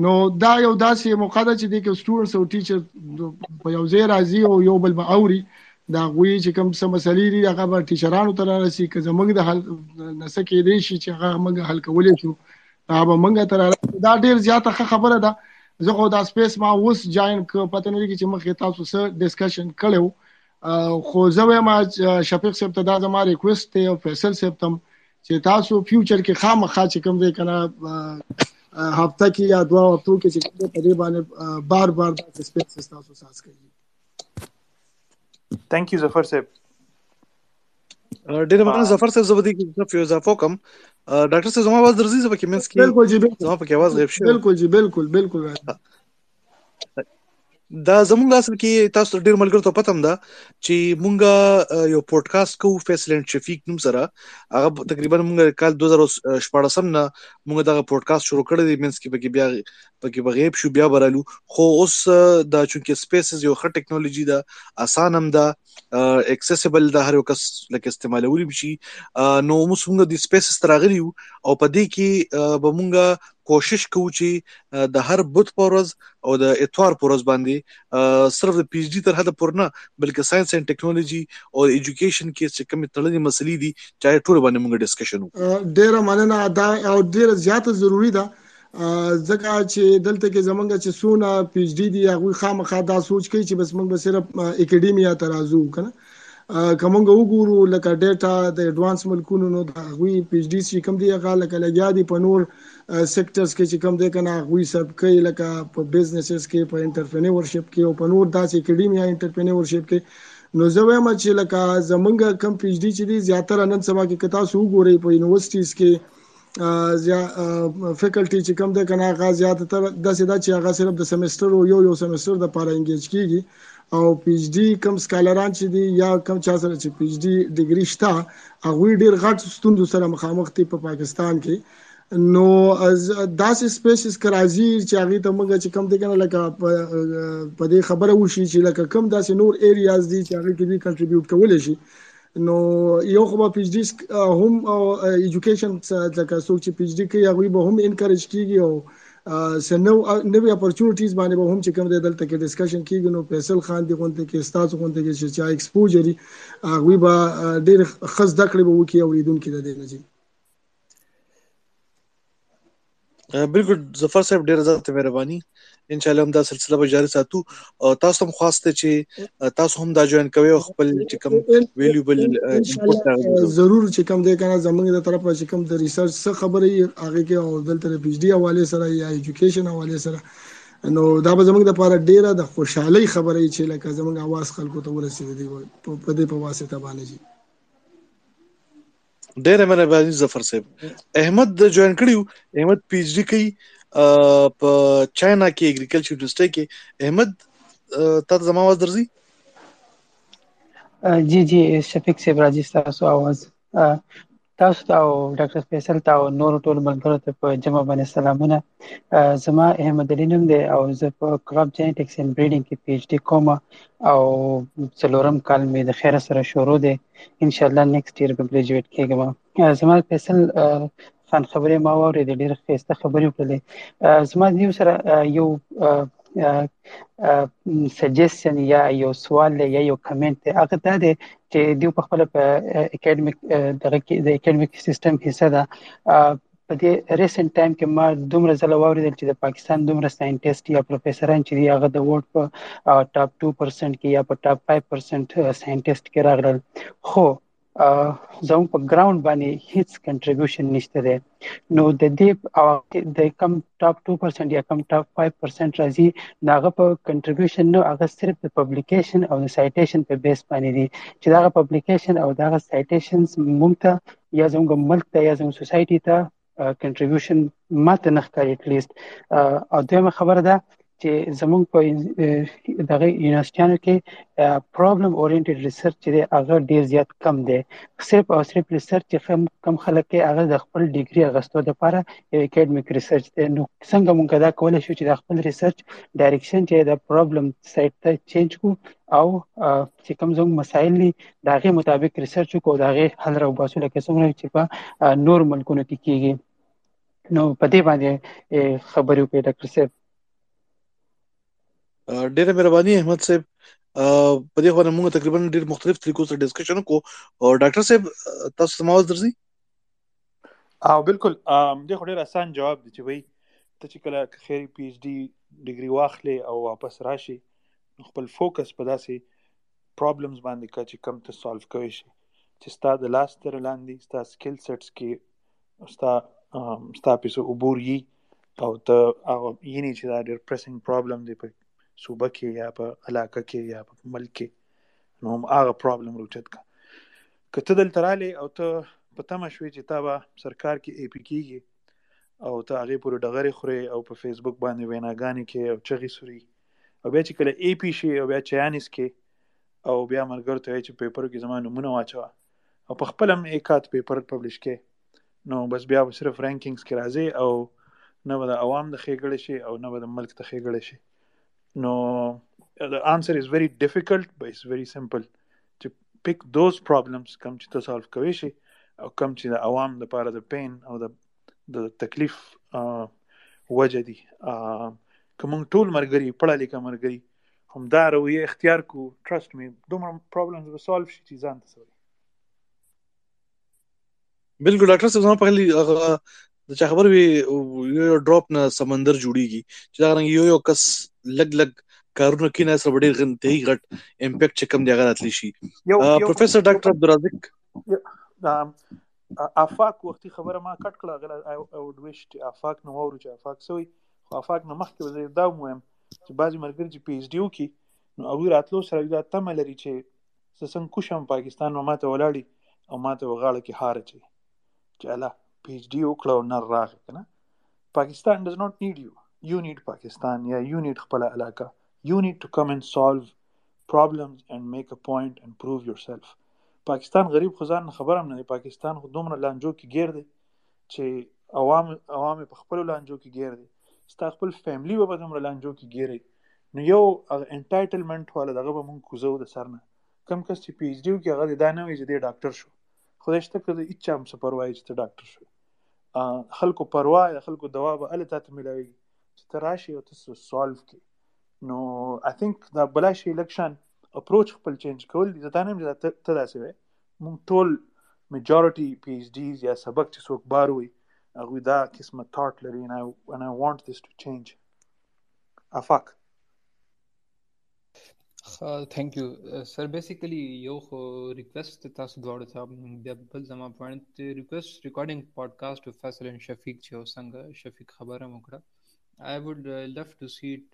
نو دا یو داسې موقع ده چې دی کې سټوډنټس او ټیچر په یو ځای راځي او یو بل به اوري دا غوي چې کوم څه مسلې دي هغه به ټیچرانو ته رارسي که زموږ د حل نسه کېدای شي چې هغه موږ حل کولی شو هغه به موږ ته رارسي دا ډېر زیاته ښه خبره ده زه خو دا سپیس ما اوس جاین پته نه لګي چې مخکې تاسو سره ډسکشن کړی خو زه وایم شفیق صاحب ته دا زما ریکویسټ دی او فیصل صاحب ته چې تاسو فیوچر کې خامخا چې کوم دی کنه ہفتہ کی یا دو ہفتوں کے چکر تقریبا بار بار اسپیس سستا سو ساز کریے تھینک یو ظفر صاحب ډیر مننه ظفر صاحب زبدی کی فیوزا فوکم ڈاکٹر صاحب زما آواز درزی زبکی منس کی بالکل جی زما پکې آواز غیب شو بالکل دا زمونږ اصل کې تاسو ډیر ملګرو ته پته هم ده چې مونږه یو پودکاسټ کوو فیصل اند شفیق نوم سره هغه تقریبا مونږه کال 2014 نه مونږه دا پودکاسټ شروع کړی دی مینس کې پکې بغیب شو بیا برالو خو اوس دا چونکه سپیسز یو ښه ټیکنالوژي ده آسان هم ده اکسیسیبل ده هر یو کس لکه استعمالولی شي نو موږ څنګه د سپیسز تراغلی او په دې کې به مونږه کوشش کوو چې د هر بوت پورز او د اتوار پورز باندې صرف د پی ایچ ډی تر حد پورې نه بلکې ساينس اند ټیکنالوژي او ایجوکیشن کې چې کومې تړلې مسلې دي چې ټول باندې موږ ډسکشن وکړو ډیر مننه ادا او ډیر زیاته ضروری ده ځکه چې دلته کې زمونږ چې سونه پی ایچ ډی دی هغه خامخا دا سوچ کوي چې بس موږ صرف اکیډیمیا ترازو کنه کومنګ وګورو لکه ډیټا د ایڈوانس ملکونو نو د غوي پی ایچ ډی چې کوم دی هغه لکه لګیا دي په نور سیکټرز کې چې کوم دی کنه غوي سب کې لکه په بزنسز کې په انټرپرینیورشپ کې او په نور داسې اکیډیمیا انټرپرینیورشپ کې نو زه وایم چې لکه زمونږ کم پی ایچ ډی چې دي زیاتره نن سبا کې کتا سو ګوري په یونیورسيټیز کې فیکلټي چې کوم د کنا غا زیاته تر داسې دا چې هغه صرف د سیمستر او یو سیمستر د پاره انګیج کیږي، او پی ایچ ډی کم سکالران چې دی یا کم چا سره چې پی ایچ ډی ډیګری شته هغه ډیر غټ ستوند سره مخامخ دي په پاکستان کې. نو داسې سپیسز کرازی چې هغه ته موږ چې کم دی کنه لکه په دې خبره وشي چې لکه کم داسې نور ایریاز دي چې هغه کې کنټریبیوټ کول شي. نو یو خو په پی ایچ ډی هم او ایجوکیشن لکه څوک چې پی ایچ ډی کوي هغه به هم انکریج کیږي او نوې اپورچونټیز باندې به هم چې کم دی دلته کې ډسکشن کیږي. نو فیصل خان دی غونډه کې استاد غونډه کې چې چا ایکسپوجری هغه به ډېر خص دکړي به وکي او لیدونکو د دې نه. بالکل ظفر صاحب ډیر زیاته مهرباني، ان شاء الله هم دا سلسله به جاری ساتو او تاسو هم خواسته چې تاسو هم دا جوائن کوئ او خپل چې کوم ویلیوبل ضرور چې کوم دې کنه زمونږ د طرفه چې کوم د ریسرچ څخه خبره هغه کې او دلته پی ایچ ډی حواله سره یا ایجوکیشن حواله سره، نو دا به زمونږ د لپاره ډیره د خوشحالي خبره چې لکه زمونږ اواز خلکو ته ورسېږي په دې په واسطه باندې. جی ډېر مهرباني ظفر صاحب. احمد جوائن کړیو، احمد پی ایچ ډی کوي په چاینا کې ایگریکلچر یونیورسيټي کې. احمد تاسو زما आवाज درځي؟ جی شفیق صاحب راځي تاسو आवाज. تاسو ته ډاکټر فیصل ته نور ټول ملګرو ته په جمع باندې سلامونه. زما احمد علي نوم دی او زه په کراب جینټکس اینڈ بریډینګ کې پی ایچ ډی کوم او څلورم کال مې د خیر سره شروع دی، ان شاء الله نیکسټ ایئر به ګریجویټ کېږم. زما فیصل خان خبرې ما واورېدې، ډېر ښایسته خبرې وکړلې. زما دې سره یو سجیشن یا یو سوال یا یو کمنټ دی، هغه دا دی چې دیو په خپل اکیډمیک دغه کې د اکیډمیک سیستم حصہ ده. په دې ریسنت ټایم کې ما دومره ځله واورېدل چې د پاکستان دومره ساينټیسټ یا پروفیسران چې دی هغه د ورلډ په ټاپ 2% کې یا په ټاپ 5% ساينټیسټ کې راغلل، خو زموږ په ګراوند باندې هیڅ کنټریبیوشن نشته دی. نو د دې د کم ټاپ 2% یا کم ټاپ 5% راځي دا هغه په کنټریبیوشن نو هغه صرف د پبلیکیشن او د سایټیشن په بیس باندې دي چې the publication O the citations موږ ته یا زموږ ملک ته یا زموږ سوسایټي ته کنټریبیوشن ماته نه ښکاري اټلیست. او دویمه خبره ده چې زموږ په دغه یونیورسيټانو کې پرابلم اورینټډ ریسرچ چې هغه ډیر زیات کم دی، صرف او صرف ریسرچ چې کم خلک کې هغه د خپل ډیګري اغستو لپاره اکیډمیک ریسرچ دی. نو څنګه موږ دا کولی شو چې د خپل ریسرچ ډایرکشن چې د پرابلم سایت ته چینج کړو او چې کوم زموږ مسایل دي د هغې مطابق ریسرچ وکړو او د هغې حل راوباسو، لکه څومره چې په نور ملکونو کې کېږي. نو په دې باندې خبرې وکړې ډاکټر صاحب. ډېره مهرباني احمد صاحب. په دې خو موږ تقریبا ډېر مختلف طریقو سره ډسکشن وکړو او ډاکټر صاحب تاسو سم اوس درځي؟ او بالکل دې خو ډېر آسان جواب دی چې وای ته چې کله خیر پی ایچ ډی ډیګری واخلې او واپس راشي خپل فوکس په داسې پرابلمز باندې کا چې کم ته سولف کوي شي چې ستا د لاس تر لاندې ستا سکل سیټس کې ستا پیسو عبوري او ته یې نه چې دا ډېر پریسنګ پرابلم دی په صوبه کې یا په علاقه کې یا په ملک کې، نو هم هغه پرابلم روچت کا که ته دلته رالې او ته په تمه شوې چې تا به سرکار کې اپی کېږي او ته هغې پورې ډغرې خورې او په فیسبوک باندې ویناګانې کې او چغې سوري، او بیا چې کله اپی شي او بیا چیانیس کې او بیا ملګرو ته وایي چې پیپرو کې زما نومونه واچوه او په خپل هم ایکات پیپر پبلش کې، نو بس بیا به صرف رینکینګس کې راځي او نه به د عوام د ښېګړې شي او نه به د ملک ته ښېګړې شي. No, the answer is very difficult but it's very simple to pick those problems kam chita solve kawishi aw kam chida awam the part of the pain or the taklif wajadi kamung tool margari padha lika margari hum dar wi ikhtiyar ko trust me dumar problems will solve shi chizan ta sawi. bilkul doctor sahab zama pehli د چا خبر وي you ډراپ نه سمندر جوړیږي چې دا رنګ you کس لګ لګ کارونه کې نه سره ډېر غنته غټ امپیکټ چې کم دی هغه راتلی شي. پروفیسر ډاکټر عبدالرزاق افاق وختي خبره ما کټ کړه غواړم او وډ ویش چې افاق نو ورو چې افاق سوی خو افاق نه مخکې وزیر دا مهم چې بعضی مرګر چې پی ایچ ډی وکي نو هغه راتلو سره دا تمه لري چې سسن کوشم پاکستان ما ته ولاړی او ما ته وغاړه کې هار چي چاله پی ایچ ڈی وکړه او نه راغی که نه. Pakistan does not need you. You need Pakistan. Yeah, you need خپله علاقه. You need to come and solve problems and make a point and prove yourself. Pakistan غریب خو ځان نه خبر هم نه دی. پاکستان خو دومره لانجو کې ګیر دی چې عوام یې په خپلو لانجو کې ګیر دی. ستا خپل فیملی به په دومره لانجو کې ګیرئ. نو یو هغه انټایټلمنټ والا دغه به مونږ کوزو د سر نه. کم کس چې پی ایچ ډي وکړي هغه دې دا نه وایي چې دی ډاکټر شو. خدای شته که د هېچ چا هم څه پروا یې چې ته ډاکټر شو. خلکو پروا یا خلکو دوا به هله تا ته میلاویږي چې ته راشي او ته څه سالو کړي. نو آی تھنک دا بلا شي الیکشن اپروچ خپل چینج کول دي. دا نه چې ته داسې وایې. مونږ ټول میجورټي پی ایچ ډیز یا سبق چې څوک بار وي هغوی دا قسمه تھاټ لري. and I want this to change. افاق thank you sir. Basically یو خو ریکویسٹ تاسو دواړو ته بیا بل زما point request recording podcast with Faisal and Shafiq چې او څنګه شفیق خبره وکړه. I would love to see it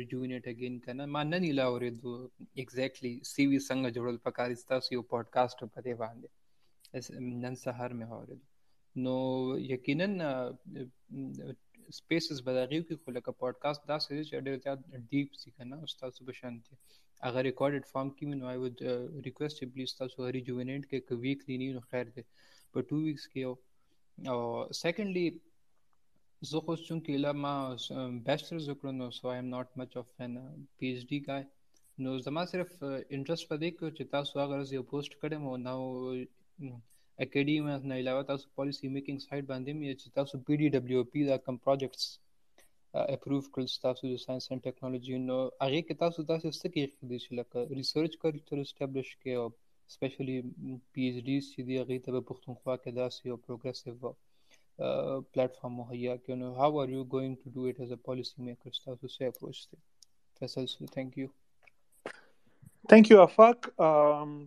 rejuvenate again. Kana manna ni la oredu exactly CV sanga jodal pakarista CEO podcast pe de bande as nan sahar me oredu. No yakinan spaces badariu ki khula ka podcast das is deep sikana ustad sub shanti agar recorded form ki me. I would request you please tasu rejuvenate ke ek weekly ni no khair de but 2 weeks ke. Secondly زه خو چونکې لا ما bachelors وکړو نو so I M not much of an P H D guy. نو زما صرف انټرسټ په دې کې چې تاسو هغه یو پوسټ کړم او نو اکیډمیا نه علاوه تاسو پالیسی میکینګ سایډ باندې مې چې تاسو پی ډي ډبلیو پی دا کم پروجیکټس اپروو کړل تاسو د ساينس اینڈ ټیکنالوژي. نو هغه کې تاسو څه کې خو دې چې لکه ریسرچ کړئ تر اسټابلیش کې او سپیشلی پی ایچ ډي چې دی هغه ته په پښتونخوا کې داسې یو پروګرسیو platform مہیا کہ نو how are you going to do it as a policy maker staff سے اپروچ تھے. Faisal so thank you Afaq.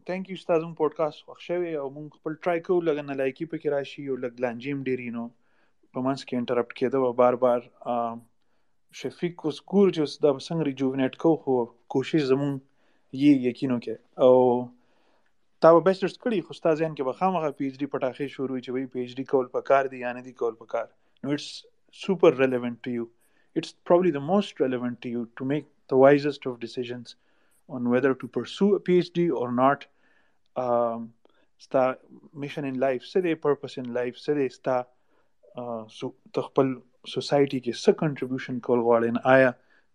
thank you استادم پوڈکاسٹ واخښوي او مونږ خپل ٹرائی کو لګنه لایکی په کې راشي یو لګلانجیم ډیرینو په منس کې انټرپټ کېده و بار بار شفیق اوس ګور جو د بسنګ ریجوونیټ کو هو کوشش زمون یې یقینو کې او تا به بیسټرس کړي خو ستا ذهن کې به خامخا پی ایچ ډي پټاخې شروع وي چې وایي پی ایچ ډي کول پکار دي یا نه دي کول پکار. نو it's super relevant to you. It's probably the most relevant to you to make the wisest of decisions on whether to pursue P H ڈي اور ناٹ. ستا مشن ان لائف څه دی، پرپز ان لائف څه دی، ستا ته خپل society کې څه کنټریبیوشن کول غواړې، آیا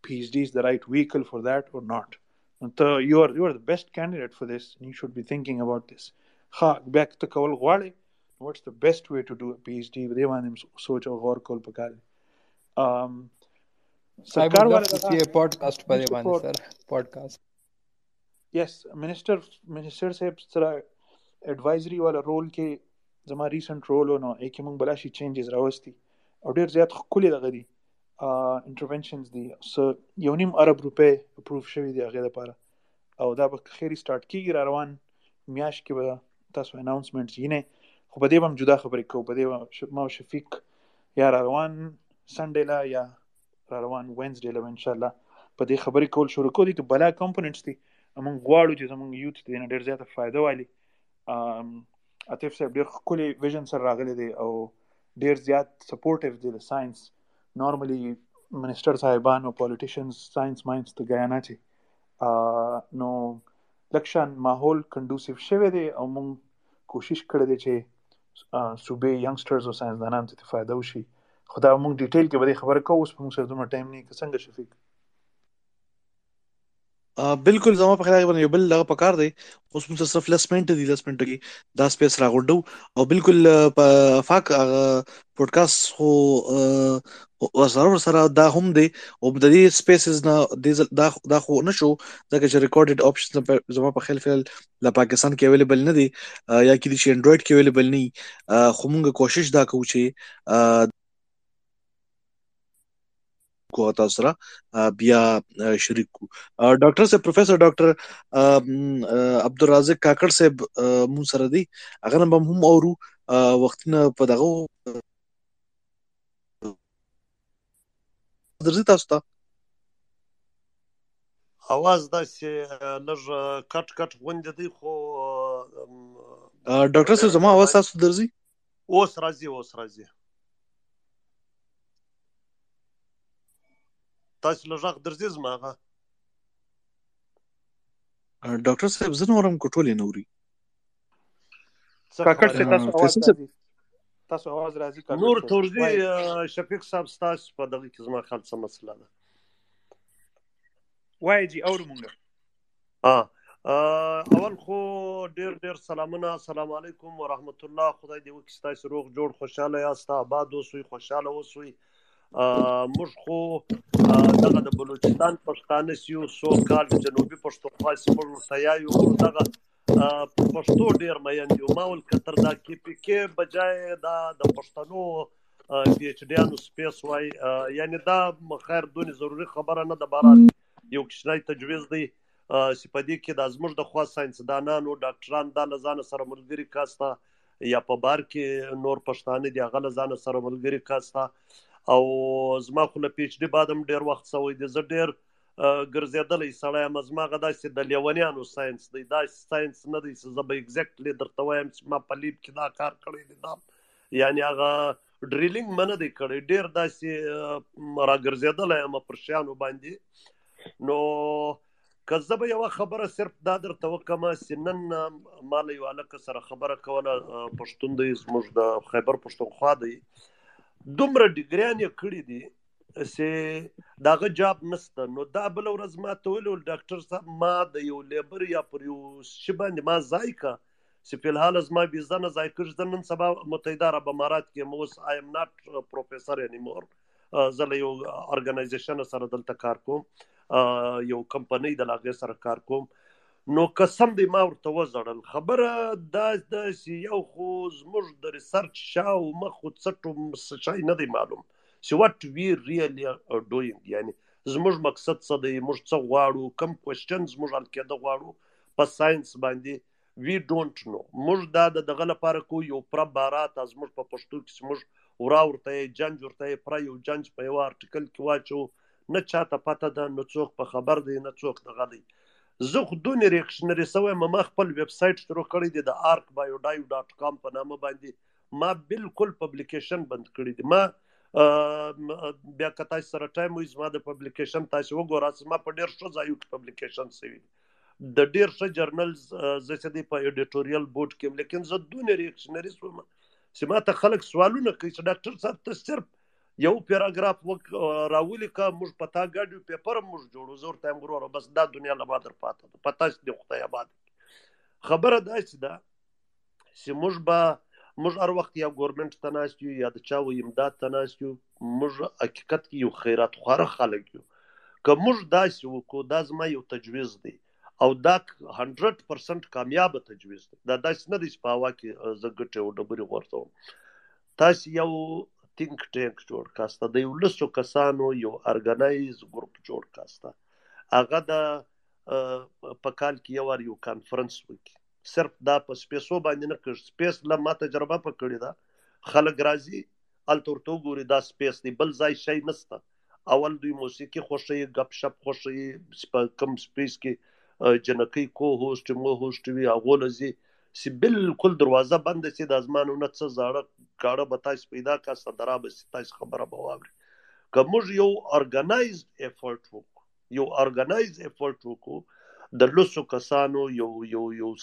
P H D is the right vehicle for that or not. So you are the best candidate for this and you should be thinking about this. Back to Kaul Gwale, what's the best way to do a PhD? They want him soch aur gaur kol pakar. Sarkar wala ye podcast par ban sir podcast. Yes, minister se sara advisory wala role ke zama recent role no ek mung balashi changes rawasti aur der ziyat khuli lagadi interventions دی. So 1.5 ارب روپے approve شوي دي هغې دپاره او دا به خیر start کېږي. را روان میاشت کې به تاسو اناونسمنټس وینئ. خو په دې به هم جدا خبرې کوو. په دې به ما او شفیق یا را روان سنډې له یا را روان وینسډې له به انشاءالله په دې خبرې کول شروع کوو. دي که بلا کمپوننټس دي. موږ غواړو چې زموږ یوت دې نه ډېر زیاته فایده والي. عاطف صاحب ډېر ښکلی ویژن سره راغلی دی او ډېر زیات سپورټیو دی د science. Normally minister sahiban or politicians science minds to gaya na chi no lakshan mahol conducive shwe de among koshish kar de che sube youngsters or science danan te fayda ushi khuda among detail ke bade khabar ko us mung sardum time nahi ka sanga shafiq بالکل زما په خیال باندې you بل لغه پکار دی. اوس موږ صرف لسمنټ کې دا سپیس راغونډو او بالکل فاک پوډکاسټ خو ضرور سره دا هم دی او د دې سپیسز نه دا خو نه شو ځکه چې ریکارډډ آپشن زما په خیال فعل له پاکستان کې اویلیبل نه دی یا کېدای شي انډرایډ کې اویلیبل نه. خو موږ کوشش دا کوو چې کو تاسو بیا شریک کو ډاکټر صاحب پروفیسر ډاکټر عبدالرزاق کاکړ صاحب مون سره دی. هغه نن هم اورو وختونه په دغه درځي. تاسو ته اواز داسې لږ کټ کټ غوندې دی خو ډاکټر صاحب زما اواز تاسو درځي اوس راځي تاسو له غږ درځي زما هغه ډاکټر صاحب زه نورم کوټولې نوري کاکړ چې تاسو اواز راځي کاکړ نور تورځي شفیق صاحب تاسو په دغه کې زما خالص مسله ده وای جی اور مونږه اول خو ډیر سلامونه السلام علیکم ورحمت الله خدای دې وکړي تاسو روغ جوړ خوشاله یاست آباد اوسئ خوشاله اوسئ موږ خو دغه د بلوچستان پښتانه سیو سو کال جنوبي پښتو خاص په لوړتیا یو دغه پښتو ډیر مېن دی ماول کتر دا کی پی کې بجای دا د پښتنو پی ایچ ډی انو سپیس وای یعنی دا خیر دونه ضروری خبره نه د باران یو کشنای تجویز دی سپدې کې د ازموږ د خوا ساينس دانانو ډاکټران د لزان سره ملګری کاستا یا په بار کې نور پښتانه دی غل لزان سره ملګری کاستا او زما خو له پیچ دی بادم ډیر وخت سوی دی زه ډیر ګرځیدلې سړی مزما غدا چې د لیونیانو ساينس دی دا ساينس نه دی زه به ایگزیکټلی درته وایم چې ما په لیب کې دا کار کړی دی دا یعنی هغه ډریلینګ منه دی کړی ډیر دا چې مرا ګرځیدلې ما پرشانو باندې نو کذب یو خبره صرف دا درته وکم سنن مال یو الک سره خبره کوله پښتون د زموږ د خیبر پښتونخوا دی دومره ډیګریان یې کړی دی چې داغه جاب نسته نو دا بل ورځ ما ته ویل ډاکټر صاحب ما د یو لیبر یا پر یو شبند ما زایکا چې په الحال زما ویزه نه زایکر ځنن سبا متحده عرب امارات کې موس آی ام ناټ پروفیسور انی مور زله یو ارګنایزیشن سره دلته کار کوم یو کمپنی د لاغه سره کار کوم نو قسم دی ما ورته وزړل خبره دا چې یو خو زموږ د ریسرچ شاو مخو څټو شي نه دی معلوم چې وات وی ریلی ار ډوینګ یعنی زموږ مقصد څه دی موږ څه غواړو کم کوېشنز موږ حل کېد غواړو په ساينس باندې وی ډونټ نو موږ دا دغه لپاره کو یو پر بارات از موږ په پښتو کې موږ ورته جنج ورته پر یو جنج په یو آرټیکل کې واچو نه چاته پته ده نه څوک په خبر دی نه څوک دغه دی زه خو دونه ریکشنری سوی ما خپل ویب سایټ شروع کړی دی د آرک بایوډایو ډاټ کام په نامه باندې ما بالکل پبلیکیشن بند کړی دی ما بیا کتای سره ټایم وي زما د پبلیکیشن تاسو وګورئ ما په ډیر شو ځایو کې پبلیکیشن سوی د ډیر شو جرنلز زسه دی په ایډیټوریال بورډ کې لیکن زه دونه ریکشنری سوم سما ته خلک سوالونه کوي چې ډاکټر صاحب ته صرف یو پیراګراف راولي کا موږ پتا غاډیو پیپر موږ جوړو زور تایم غرو بس دا دنیا لا بادر پاته پتاش دی خدای آباد خبره دا چې دا چې موږ هر وخت یا ګورنمنت تناسیو یا د چاو امداد تناسیو موږ حقیقت کې یو خیرات خوره خلک یو که موږ دا چې کو دا زما یو تجویز دی او دا 100% کامیاب تجویز دی دا داس نه دی چې په واکه زګټه او ډبري ورته تاسو یو تینک ټینک جوړ کاسته د یو لسو کسانو یو ارګنایز ګروپ جوړ کاسته هغه د په کال کې یو وار یو کانفرنس وکړي صرف دا په سپیسو باندې نه کړ سپیس له ما تجربه پکړې ده خلک راځي التورتو ګوري دا سپیس دی بل ځای شي نسته اول دوی موسیقي خوشي غپ شپ خوشي کم سپیس کې جنکی کو هوست مو هوست وی هغه لزي سی بالکل دروازه بند سی د ازمانو نه څه زړه کاړه بتاش پیدا کا صدرا به ستاش خبره بواوري که موږ یو ارګنایزډ ایفورټ وکړو د لوسو کسانو یو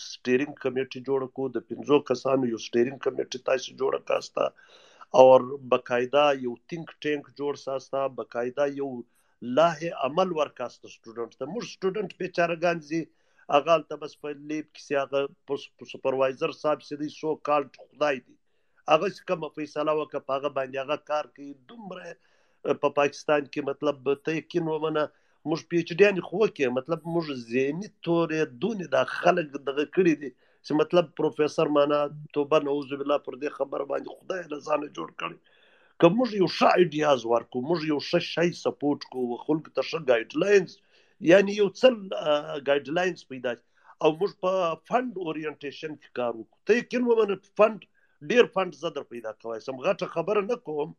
سټیرینګ کمیټي جوړ کو د 50 کسانو یو سټیرینګ کمیټي تاسو جوړه کاستا اور باقاعده یو تھنک ټینک جوړ ساستا باقاعده یو لاه عمل ورکاسته سټوډنټ ته موږ سټوډنټ به چارګانځي اغال ته بس په لیب کې سیاغه سپروایزر صاحب سدي سو کال خدای دی هغه کوم فیصله وکړه په هغه باندې هغه کار کوي دومره په پاکستان کې مطلب ته یقین ومنه موږ پی ایچ ډی نه خو کې مطلب موږ ذهني تورې دونه د خلک دغه کړی دي چې مطلب پروفیسور معنا توبه نعوذ بالله پر دې خبر باندې خدای له ځانه جوړ کړي که موږ یو ښه ایډیاز ورکو موږ یو ښه شی سپورټ کوو خلک ته ښه ګایډ لاینز یعنی یو څل ګایډ لاینز پیدا او موږ په فند اورینټیشن کې کار وکړو ته یقین ومنه فند ډیر فند زدر پیدا کوي سم غټه خبره نه کوم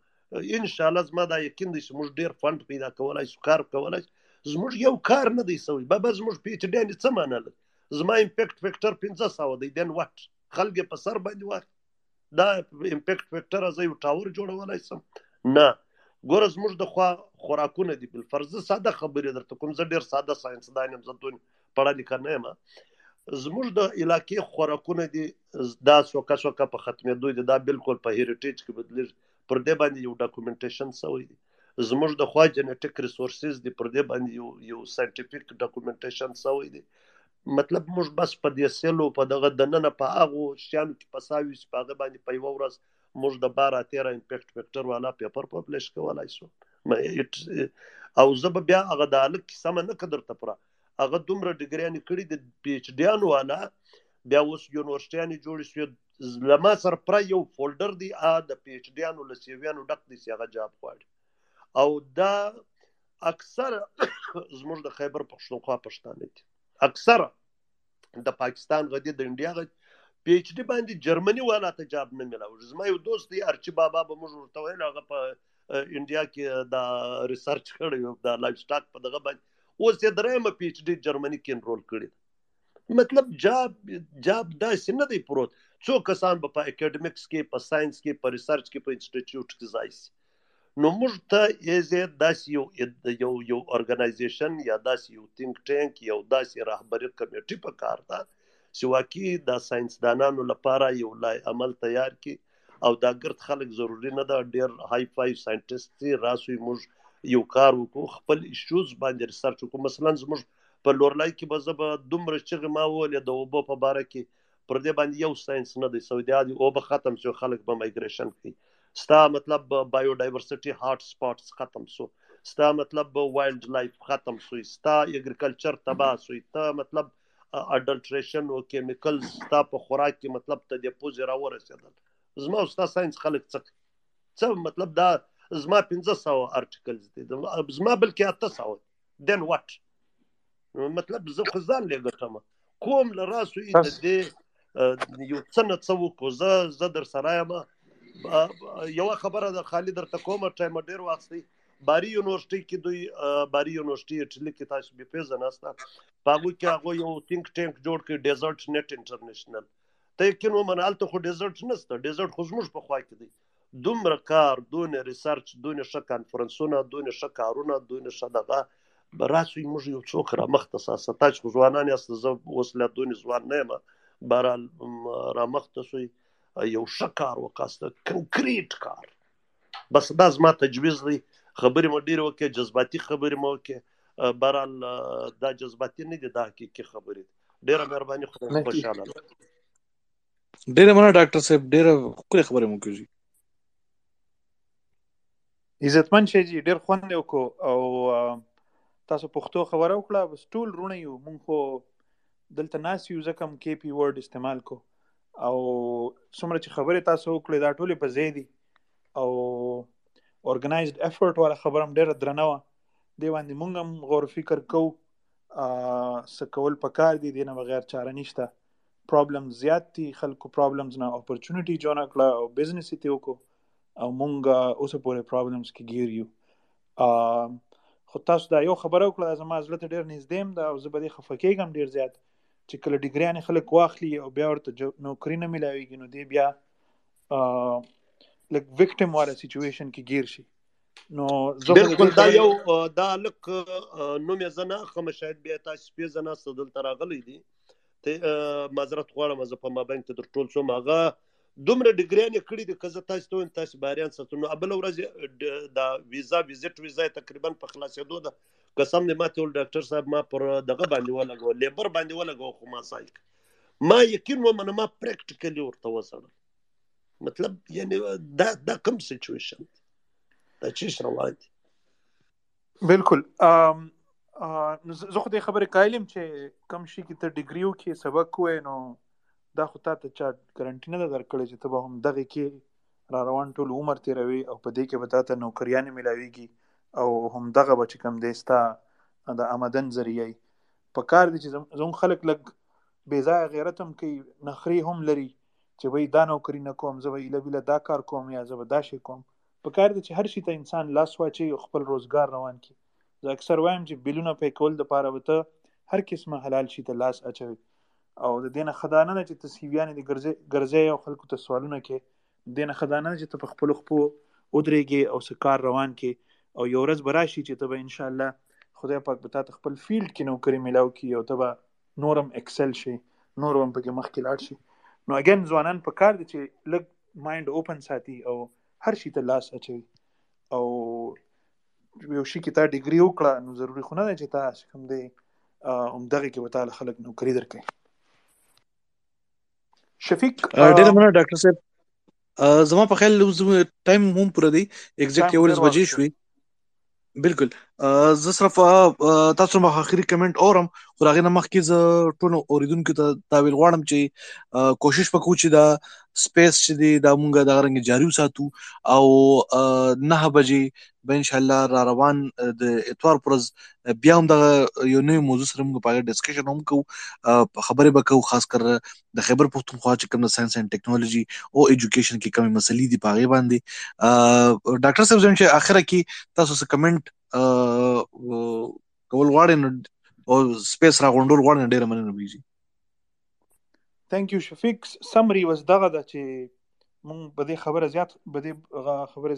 ان شاء الله زما دا یقین دی چې موږ ډیر فند پیدا کولای شو کار کولای زموږ یو کار نه دی سوی به زموږ پیچ ډی نه څه معنی لري زما امپیکټ فیکټر 1500 دی دن وات خلګ په سر باندې وات دا امپیکټ فیکټر از یو ټاور جوړولای سم نه. ګور زموږ د خوراکونه دي بل فرض ساده خبرې درته کوم، زه ډیر ساده ساينس دان یم، زتون پڑھا لیکه نه ما. زموږ د علاقې خوراکونه دي دا څوک څوک په ختمې دوی دا بالکل په هیریټیج کې بدلیږي، پر دې باندې یو ډاکومنټیشن شوی دي. زموږ د خوا جنټیک ریسورسز دي، پر دې باندې یو ساينټیفیک ډاکومنټیشن شوی دي. مطلب موږ بس په دې سیلو په دغه دننه په هغه شیانو کې پساوي سپاغه باندې په یو ورځ موږ د 12-13 امپیکټ فیکټر والا پیپر پبلش کولای شو. او زه به بیا هغه د الک سم نه قدر ته پره هغه دومره ډیګریانې کړي د پی ایچ ډي ان والا، بیا اوس یونیورسيټیانې جوړې شوې، لما سره پر یو فولډر دی د پی ایچ ډي ان له سیویانو ډک دي چې هغه جواب غواړي. او دا اکثر زموږ د خیبر پښتونخوا پښتانه دي، اکثر د پاکستان غدي د انډیا غدي پی ایچ ډي باندې جرمني والا ته جاب نه ملاوي. زما یو دوست دی ارچی بابا به موږ ورته ویل، هغه په انډیا کې دا ریسرچ کړی د لایف سټاک په دغه باندې، اوس یې درېمه پی ایچ ډي جرمني کې انرول کړی. مطلب جاب داسې نه دی پروت، څو کسان به په اکیډمیکس کې، په ساينس کې، په ریسرچ کې، په انسټیټیوټ کې ځای شي. نو موږ ته یې داسې یو ارګنایزیشن یا داسې یو تھنک ټینک یو داسې رهبري کمیټي په کار ده چې واقعي د ساینسدانانو لپاره یو لای عمل تیار کړي. او دا ګرد خلک ضروري نه ده ډېر های فای ساینټیسټ دي، راسوي موږ یو کار وکړو، خپل ایشوز باندې ریسرچ وکړو. مثلا زموږ په لورلای کې به زه به دومره چغې ما وویلې د اوبو په باره کې، پر دې باندې یو ساینس نه دی. سعودي عادي اوبه ختم شو، خلک به مایګریشن کوي، ستا مطلب بایو ډایورسټي هاټ سپاټس ختم شو، ستا مطلب وایلډ لایف ختم شو، ستا اګریکلچر تباہ شو، تا مطلب اډلټریشن او کیمیکل ستا په خوراک کې مطلب ته د پوزې راورسېدل. زما او ستا ساينس خلک څه مطلب دا زما 1500 ارټیکلز دي، زما بلکې 800 دین واټ مطلب زه خزان لګټم کوم لراسو دې یو څنګه څو کوزه زدر سرايمه. یو خبره د خالد درته کومه ټایم ډیر واخستي، باری یونیورسيټي کې دوی باری یونیورسيټي چې لیکي تاسو به پیژنې ناستا باغو کې هغه یو تھنک ټینک جوړ کړ ډیزرټ نت انټرنیشنل ته کې نو منالته خو ډیزرټ نشته، ډیزرټ خو زموږ په خوا کې دی. دومره کار، دونه ریسرچ، دونه ش کانفرنسونه، دونه ش کارونه، دونه ش دغه براسوي موږ یو څوک را مختص ساتاج ځوانان یې اصل زو وسله دونه ځوان نه ما بهرال را مختصوي یو ښه کار وکاسته کنکریټ کار. بس دا زما تجویز دی، خبرې مو ډېرې وکړې، جذباتي خبرې مو وکړې، بهرحال دا جذباتي نه دي، دا حقیقي خبرې دي. ډېره مهرباني، خدای خوشحاله. ډېره مننه ډاکټر صاحب، ډېره ښکلې خبرې مو کړې. عزتمن شي جی، ډېر خوند یې وکړو او تاسو پښتو خبره وکړه. بس ټول رونه یو مونږ خو دلته ناس یو ځکه هم کې پی ورډ استعمال کو، او څومره چې خبرې تاسو وکړې دا ټولې په ځای دي او اورګنایزډ افورت والا خبره هم ډېره درنه وه. دې باندې موږ هم غور فکر کوو څه کول پکار دي، دې نه بغیر چاره نشته. پرابلمز زیات دي، خلکو پرابلمز نه اپورچونټي جوړه کړه او بزنس یې ته وکړو، او موږ اوس پورې پرابلمز کې ګیر یو. خو تاسو دا یو خبره وکړه، زما زړه ته ډېر نږدې یم دا، او زه به دې خفه کېږم ډېر زیات چې کله ډیګریانې خلک واخلي او بیا ورته نوکري نه میلاویږي، نو دی بیا لک وکټم واره سچویشن کې گیر شي. نو بالکل دا یو دا لک نوم یې زنه خمه شاید بیا تاسو په زنه صدل تر غلې دي ته معذرت غواړم، زه په مابین ته در ټول شوم. هغه دومره ډیګریانې کړې د کزه تاسو ته تاسو باریان ستو. نو ابل ورځ دا ویزا ویزا تقریبا په خلاصېدو ده، قسم دې ماته ول ډاکټر صاحب ما پر دغه باندې ولګو، لیبر باندې ولګو، خو ما سایک ما یقین و منه ما پریکټیکلی ورته وسړل. مطلب یعنی دا کوم سچویشن دا چې روان دي بالکل. زه خو دې خبرې قائلم چې کم شي کې ته ډیګریو کې سبق وای، نو دا خو ته چا ګارانټینه ده درکړې چې ته به هم دغه کې را روان ټول عمر تیروي او په دې کې به تاسو نوکریانې ملاويږي او هم دغه بچ کم دیستا د آمدن ذریعہ په کار دي چې زموږ خلک لګ بې ځای غیرت هم کوي، نخري هم لري چې وای دا نوکري نه کوم، زه وای لبیله دا کار کوم یا زه دا شی کوم. په کار دي چې هر شي ته انسان لاس واچي او خپل روزګار روان کړي. زه اکثر وایم چې بلونه په کول د پاره وته هر قسمه حلال شي ته لاس اچوي، او د دینه خدانه چې تسهیلانه دي ګرځي او خلکو ته سوالونه کوي دینه خدانه چې ته په خپل خپل ودرېږي او سکار روان کې، او یو ورځ براشي چې ته به ان شاء الله خدای پاک به تاسو خپل فیلډ کې نوکری ملاو کی او ته به نورم ایکسل شي، نورم په کې مخکې لاړ شي. نو اگین ځوانان په کار دي چې لګ مایند اوپن ساتي او هر شي ته لاس اچي، او یو شي کې تا ډیګری وکړه نو ضروری خو نه دی چې تاسو کوم دی عمدغه کې به تاسو خلک نوکری درکې. شفیق ډېر مننه ډاکټر صاحب، زما په خیال ټایم هم پوره دی، ایگزیکټ 11 بجې شوې بالکل. زه صرف تاسو ما اخري کمنټ اورم، خو راغې نه مخکې زه ټولو اوریدونکو ته دا ویل غواړم چې کوشش وکړو چې دا سپیس چې دی دا مونږه دا رنګ جاری وساتو، او 9 بجې به ان شاء الله را روان د اتوار پرز بیا هم د یو نوی موضوع سره موږ په ډسکشن هم کوو، خبرې به کوو، خاص کر د خیبر پختونخوا چې کوم ساينس اند ټیکنالوژي او ایجوکیشن کې کومې مسلې دي پاغه باندې. ډاکټر صاحب زموږ اخره کې تاسو سره کمنټ کول غواړم او سپیس را غونډول غواړم. ډیر مننه بيجي، thank you Shafiq. Summary was دغه د چې مونږ بده خبره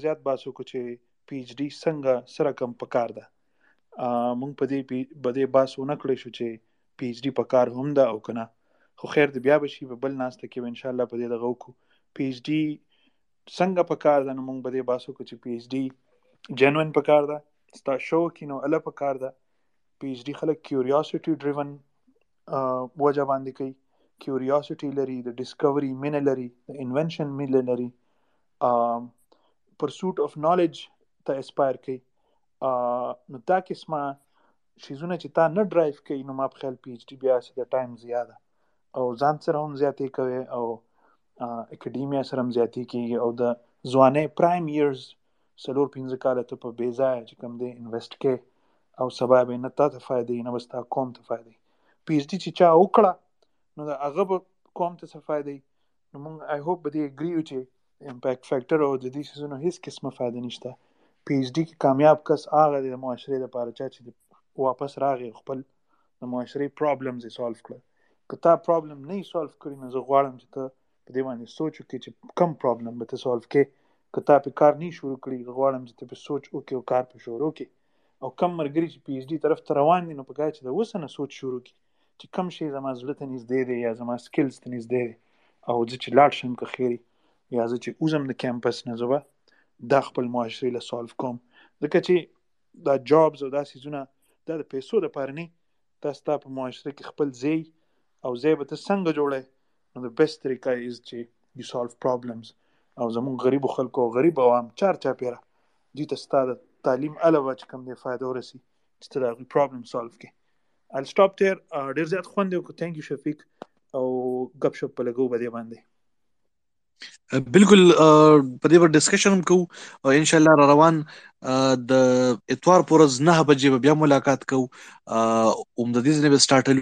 زیات باسو کو چې پی ایچ ڈی څنګه سره کم پکار ده، مونږ په دې بده باسو نه کړی شو چې پی ایچ ڈی پکار هم ده او کنه، خو خیر دې بیا بشي په بل ناس ته کې ان شاء الله په دې دغه کو پی ایچ ڈی څنګه پکار ده، مونږ بده باسو کو چې پی ایچ ڈی جنوین پکار ده، ستا شوق نو الله په کار ده. پی ایچ ډي خلک کیوریوسټي ډریون وجه باندې کوي، کیوریوسټي لري، د ډسکوري مینه لري، د انونشن مینه لري، پرسوټ اف نالج ته اسپایر کوي. نو دا قسمه شیزونه چې تا نه ډرایو کوي نو ما په خیال پی ایچ ډي بیا سي د ټایم زیاده او ځان سره هم زیاتې کوي، او اکیډیمیا سره هم زیاتې کوي، او د ځوانې پرایم ایئرز 4-5 کاله ته په بې ځایه چې کوم دی انویسټ کې، او سبا به نه تا ته فایدې نه بس تا قوم ته فایدې. پی ایچ ډي چې چا وکړه نو د هغه به قوم ته څه فایدې. نو مونږ آی هوپ به دې اګري یو چې امپیکټ فیکټر او د دې سیزونو هیڅ قسمه فایده نشته. پی ایچ ډي کې کامیاب کس هغه د معاشرې لپاره چا چې واپس راغی خپل د معاشرې پرابلمز یې سالو کړل. که تا پرابلم نه یې سالو کړي نو زه غواړم چې ته په دې باندې سوچ وکړې چې کم پرابلم به ته سالو کړې. که تا پې کار نه شروع کړي غواړم چې ته پې سوچ وکړې او کار پې شروع کړي. او کم ملګري چې پی ایچ ډي طرف ته روان دي نو په کار چې د اوسه نه سوچ شروع کړي چې کم شی زما زړه ته نږدې دی یا زما سکلز ته نږدې دی او زه چې لاړ شم که خیر یا زه چې اوزم د کیمپس نه زه به دا خپل معاشرې له سالو کوم، ځکه چې دا جابز او دا سیزونه دا د پیسو دپاره نه، دا ستا په معاشره کې خپل ځای او ځای به ته څنګه جوړی. نو د بیسټ طریقه از چې یو سالو پرابلمز، او زموږ غریب خلکو غریب عوام چارچاپېره دوی ته ستا د تعلیم علاوه چې کوم دی فایده ورسي چې ته د هغوی پرابلم سالو کړې. All stop there. ډېر زیات خوند یې وکړو، تھینک یو شفیق، او ګپ شپ په لګو به دې باندې بالکل په دې ډسکشن هم کوو، او انشاءالله را روان د اتوار پورز 9 بجې به بیا ملاقات کوو. عمددې ځنې به سټارټ